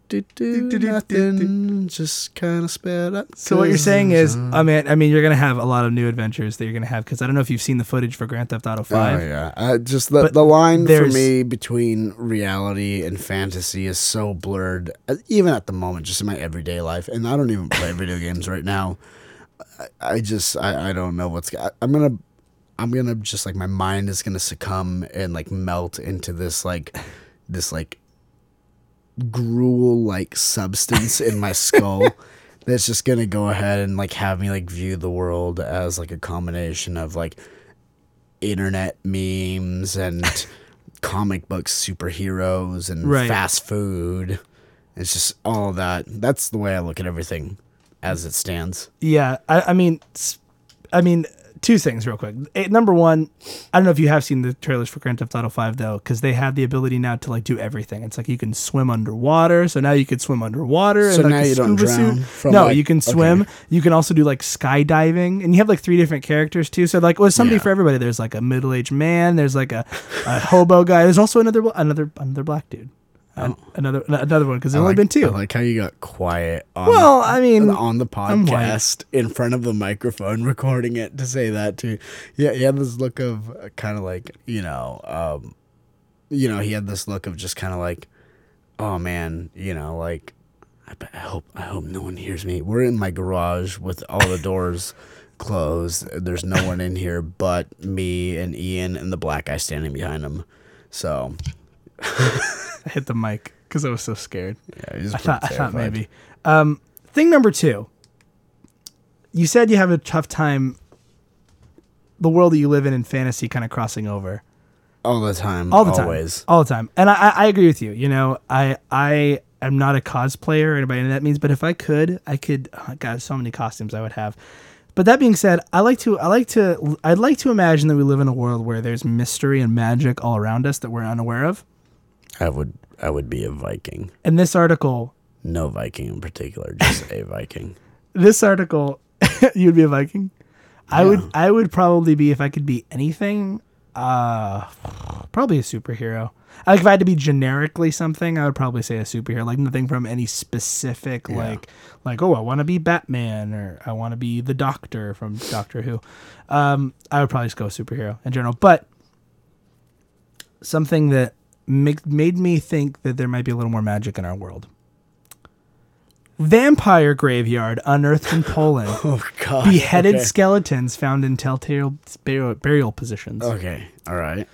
Just kind of sped up. So what you're saying is, I mean, you're going to have a lot of new adventures that you're going to have. Cause I don't know if you've seen the footage for Grand Theft Auto 5. Oh yeah. Just the line for me between reality and fantasy is so blurred, even at the moment, just in my everyday life. And I don't even play video games right now. I don't know what's, I'm gonna just like my mind is gonna succumb and like melt into this gruel like substance in my skull that's just gonna go ahead and like have me like view the world as like a combination of like internet memes and comic book superheroes and fast food. It's just all that. That's the way I look at everything as it stands. Yeah, I mean. Two things real quick. Number one, I don't know if you have seen the trailers for Grand Theft Auto 5 though, because they have the ability now to like do everything. It's like you can swim underwater. So now you could swim underwater. So and, like, now you don't drown. You can swim. Okay. You can also do like skydiving. And you have like three different characters too. So like somebody for everybody. There's like a middle-aged man. There's like a hobo guy. There's also another black dude. Oh. Another one, because there's only been two. I like how you got quiet on the podcast in front of the microphone recording it to say that too. Yeah, he had this look of kind of like, he had this look of just kind of like, oh man, like, I hope no one hears me. We're in my garage with all the doors closed. There's no one in here but me and Ian and the black guy standing behind him. So... I hit the mic because I was so scared. Yeah, I thought maybe. Thing number two. You said you have a tough time. The world that you live in fantasy kind of crossing over. All the time. Always. All the time. And I agree with you. I am not a cosplayer or anybody that means. But if I could. Oh God, so many costumes I would have. But that being said, I'd like to imagine that we live in a world where there's mystery and magic all around us that we're unaware of. I would be a Viking. And this article... No Viking in particular, just a Viking. This article... You'd be a Viking? Yeah. I would probably be, if I could be anything, probably a superhero. Like, if I had to be generically something, I would probably say a superhero. Like, nothing from any specific, I want to be Batman, or I want to be the Doctor from Doctor Who. I would probably just go superhero in general. But something that made me think that there might be a little more magic in our world. Vampire graveyard unearthed in Poland. Oh God! Beheaded skeletons found in telltale burial positions. Okay, all right.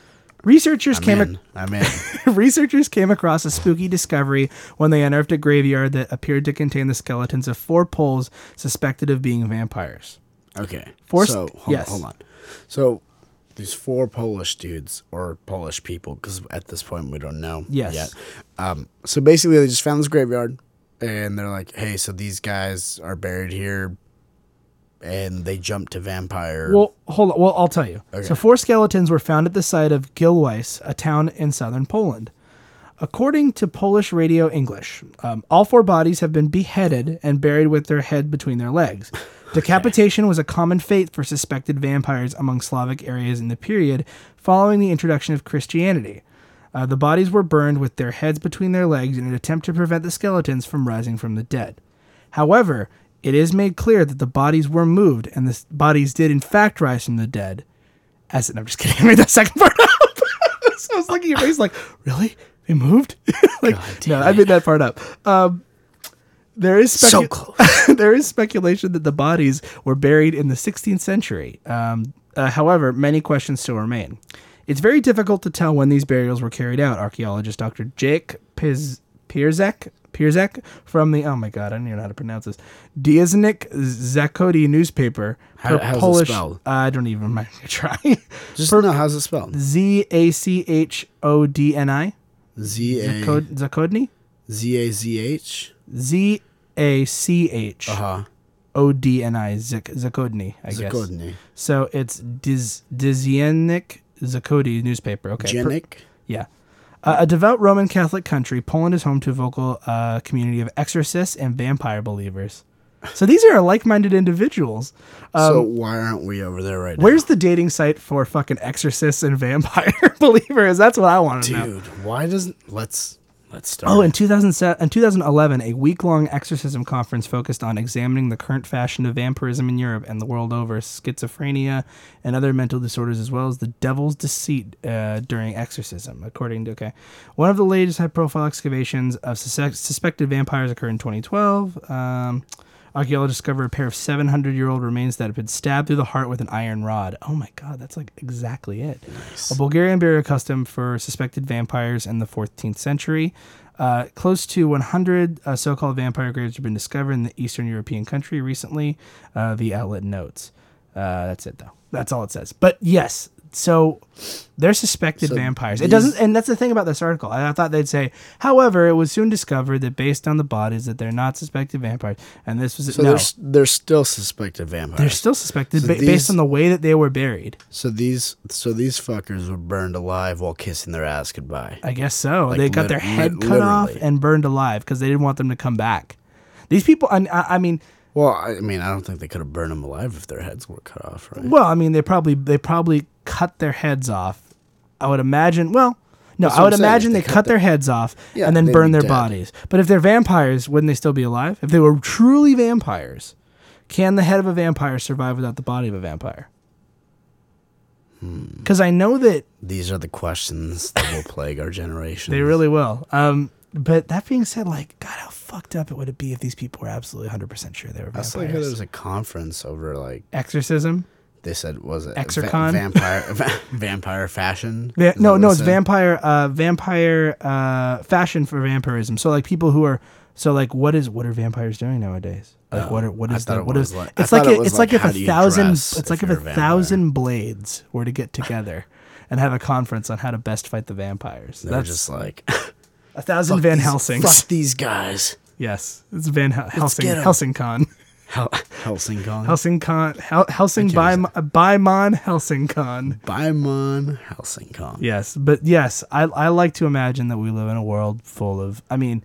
Researchers came across a spooky discovery when they unearthed a graveyard that appeared to contain the skeletons of 4 Poles suspected of being vampires. Okay. Hold on. So these 4 Polish dudes, or Polish people, because at this point we don't know yet. So basically they just found this graveyard, and they're like, hey, so these guys are buried here. And they jumped to vampire. Well, hold on. Well, I'll tell you. Okay. So 4 skeletons were found at the site of Gilwice, a town in southern Poland. According to Polish Radio English, all 4 bodies have been beheaded and buried with their head between their legs. Decapitation was a common fate for suspected vampires among Slavic areas in the period following the introduction of Christianity. The bodies were burned with their heads between their legs in an attempt to prevent the skeletons from rising from the dead. However, it is made clear that the bodies were moved, and the bodies did, in fact, rise from the dead. I'm just kidding. I made that second part up. So I was looking at your face like, really? They moved? I made that part up. There is speculation that the bodies were buried in the 16th century. However, many questions still remain. It's very difficult to tell when these burials were carried out. Archaeologist Dr. Jake Pierzak from the, oh my God, I don't even know how to pronounce this, Dziennik Zachodni newspaper. How's Polish, it spelled? I don't even mind try. Just know, how's it spelled? Z-A-C-H-O-D-N-I? Zachodni? Z-A-Z-H? Z-A-C-H. Uh-huh. O-D-N-I, Zachodni, I guess. Zachodni. So it's Dziennik Zachodni newspaper. Okay. Dziennik? Yeah. A devout Roman Catholic country, Poland is home to a vocal community of exorcists and vampire believers. So these are like-minded individuals. So why aren't we over there right now? Where's the dating site for fucking exorcists and vampire believers? That's what I want to know. Dude, why doesn't... Let's start. Oh, in 2011, a week-long exorcism conference focused on examining the current fashion of vampirism in Europe and the world over, schizophrenia and other mental disorders, as well as the devil's deceit during exorcism, according to... Okay. One of the latest high-profile excavations of suspected vampires occurred in 2012. Archaeologists discover a pair of 700-year-old remains that have been stabbed through the heart with an iron rod. Oh my God, that's like exactly it. Nice. A Bulgarian burial custom for suspected vampires in the 14th century. Close to 100 so-called vampire graves have been discovered in the Eastern European country recently. The outlet notes. That's it, though. That's all it says. But yes. So they're suspected vampires. It doesn't, and that's the thing about this article. I thought they'd say, however, it was soon discovered that based on the bodies that they're not suspected vampires, and this was they're still suspected vampires. They're still suspected based on the way that they were buried. So these fuckers were burned alive while kissing their ass goodbye. I guess so. Like, they got their head cut literally off and burned alive because they didn't want them to come back. These people, I mean, I don't think they could have burned them alive if their heads were cut off, right? Well, I mean, they probably cut their heads off. I would imagine. Well, no, I would imagine they cut their heads off and then burn their bodies. But if they're vampires, wouldn't they still be alive? If they were truly vampires, can the head of a vampire survive without the body of a vampire? Because I know that these are the questions that will plague our generation. They really will. But that being said, like, God, how fucked up it would it be if these people were absolutely 100% sure they were vampires? I was like, there was a conference over, like... Exorcism? They said, was it... Exorcon? Vampire fashion? It's vampire fashion for vampirism. So, like, people who are... So, like, what are vampires doing nowadays? Like, It's like if a thousand blades were to get together and have a conference on how to best fight the vampires. They're just like... 1,000 fuck Van Helsings. Fuck these guys. Yes. It's Van Helsing. Helsingcon. Helsingcon. Helsingcon. Helsing Bymon Helsingcon. Bymon Helsingcon. Yes. But yes, I like to imagine that we live in a world full of... I mean,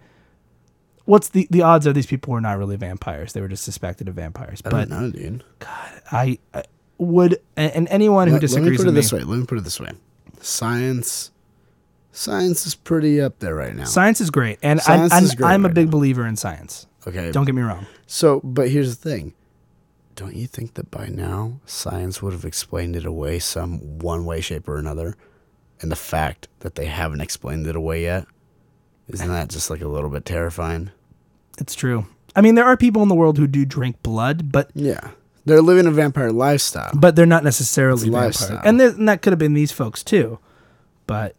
what's the odds are these people were not really vampires? They were just suspected of vampires. I don't know, dude. God, I would... And anyone who disagrees with me... Let me put it this way. Science is pretty up there right now. Science is great. And I'm a big believer in science. Okay. Don't get me wrong. So, but here's the thing. Don't you think that by now science would have explained it away some one way, shape, or another? And the fact that they haven't explained it away yet, isn't that just like a little bit terrifying? It's true. I mean, there are people in the world who do drink blood, but... Yeah. They're living a vampire lifestyle. But they're not necessarily vampires. And that could have been these folks too. But...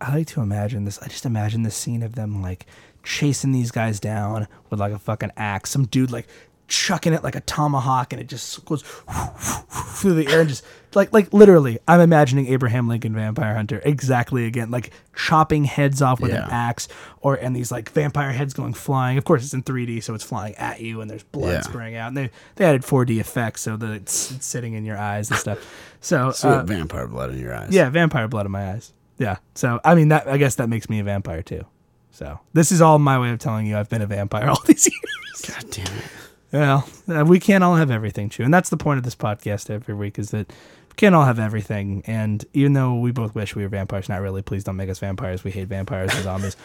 I like to imagine this. I just imagine the scene of them, like, chasing these guys down with, like, a fucking axe. Some dude, like, chucking it like a tomahawk, and it just goes through the air and just... Like literally, I'm imagining Abraham Lincoln Vampire Hunter exactly again, like chopping heads off with an axe, and these like vampire heads going flying. Of course, it's in 3D, so it's flying at you, and there's blood spraying out. And they added 4D effects so that it's sitting in your eyes and stuff. So vampire blood in your eyes. Yeah, vampire blood in my eyes. Yeah, so, I mean, I guess that makes me a vampire, too. So, this is all my way of telling you I've been a vampire all these years. God damn it. Well, we can't all have everything, Chew. And that's the point of this podcast every week, is that we can't all have everything. And even though we both wish we were vampires, not really, please don't make us vampires. We hate vampires and zombies.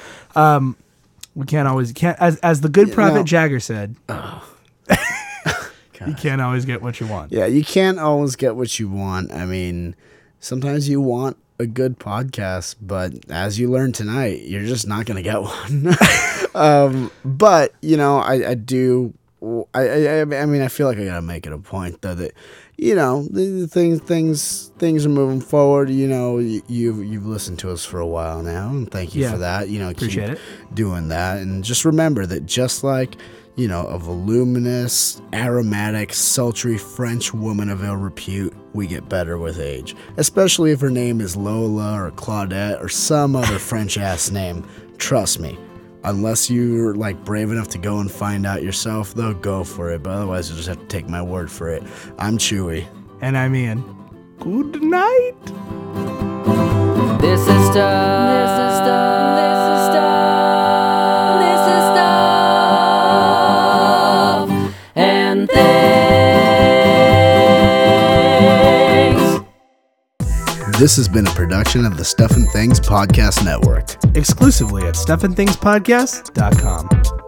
We can't always, as the good prophet Jagger said, you can't always get what you want. Yeah, you can't always get what you want. I mean, sometimes you want a good podcast, but as you learned tonight, you're just not going to get one. But you know, I mean, I feel like I got to make it a point though that, you know, things are moving forward. You know, you've listened to us for a while now, and thank you for that. You know, appreciate keep it. Doing that, and just remember that just like, you know, a voluminous, aromatic, sultry French woman of ill repute, we get better with age. Especially if her name is Lola or Claudette or some other French-ass name. Trust me. Unless you're, like, brave enough to go and find out yourself, though, go for it. But otherwise, you'll just have to take my word for it. I'm Chewy. And I'm Ian. Good night. This is stuff and things. This has been a production of the Stuff and Things Podcast Network, exclusively at stuffandthingspodcast.com.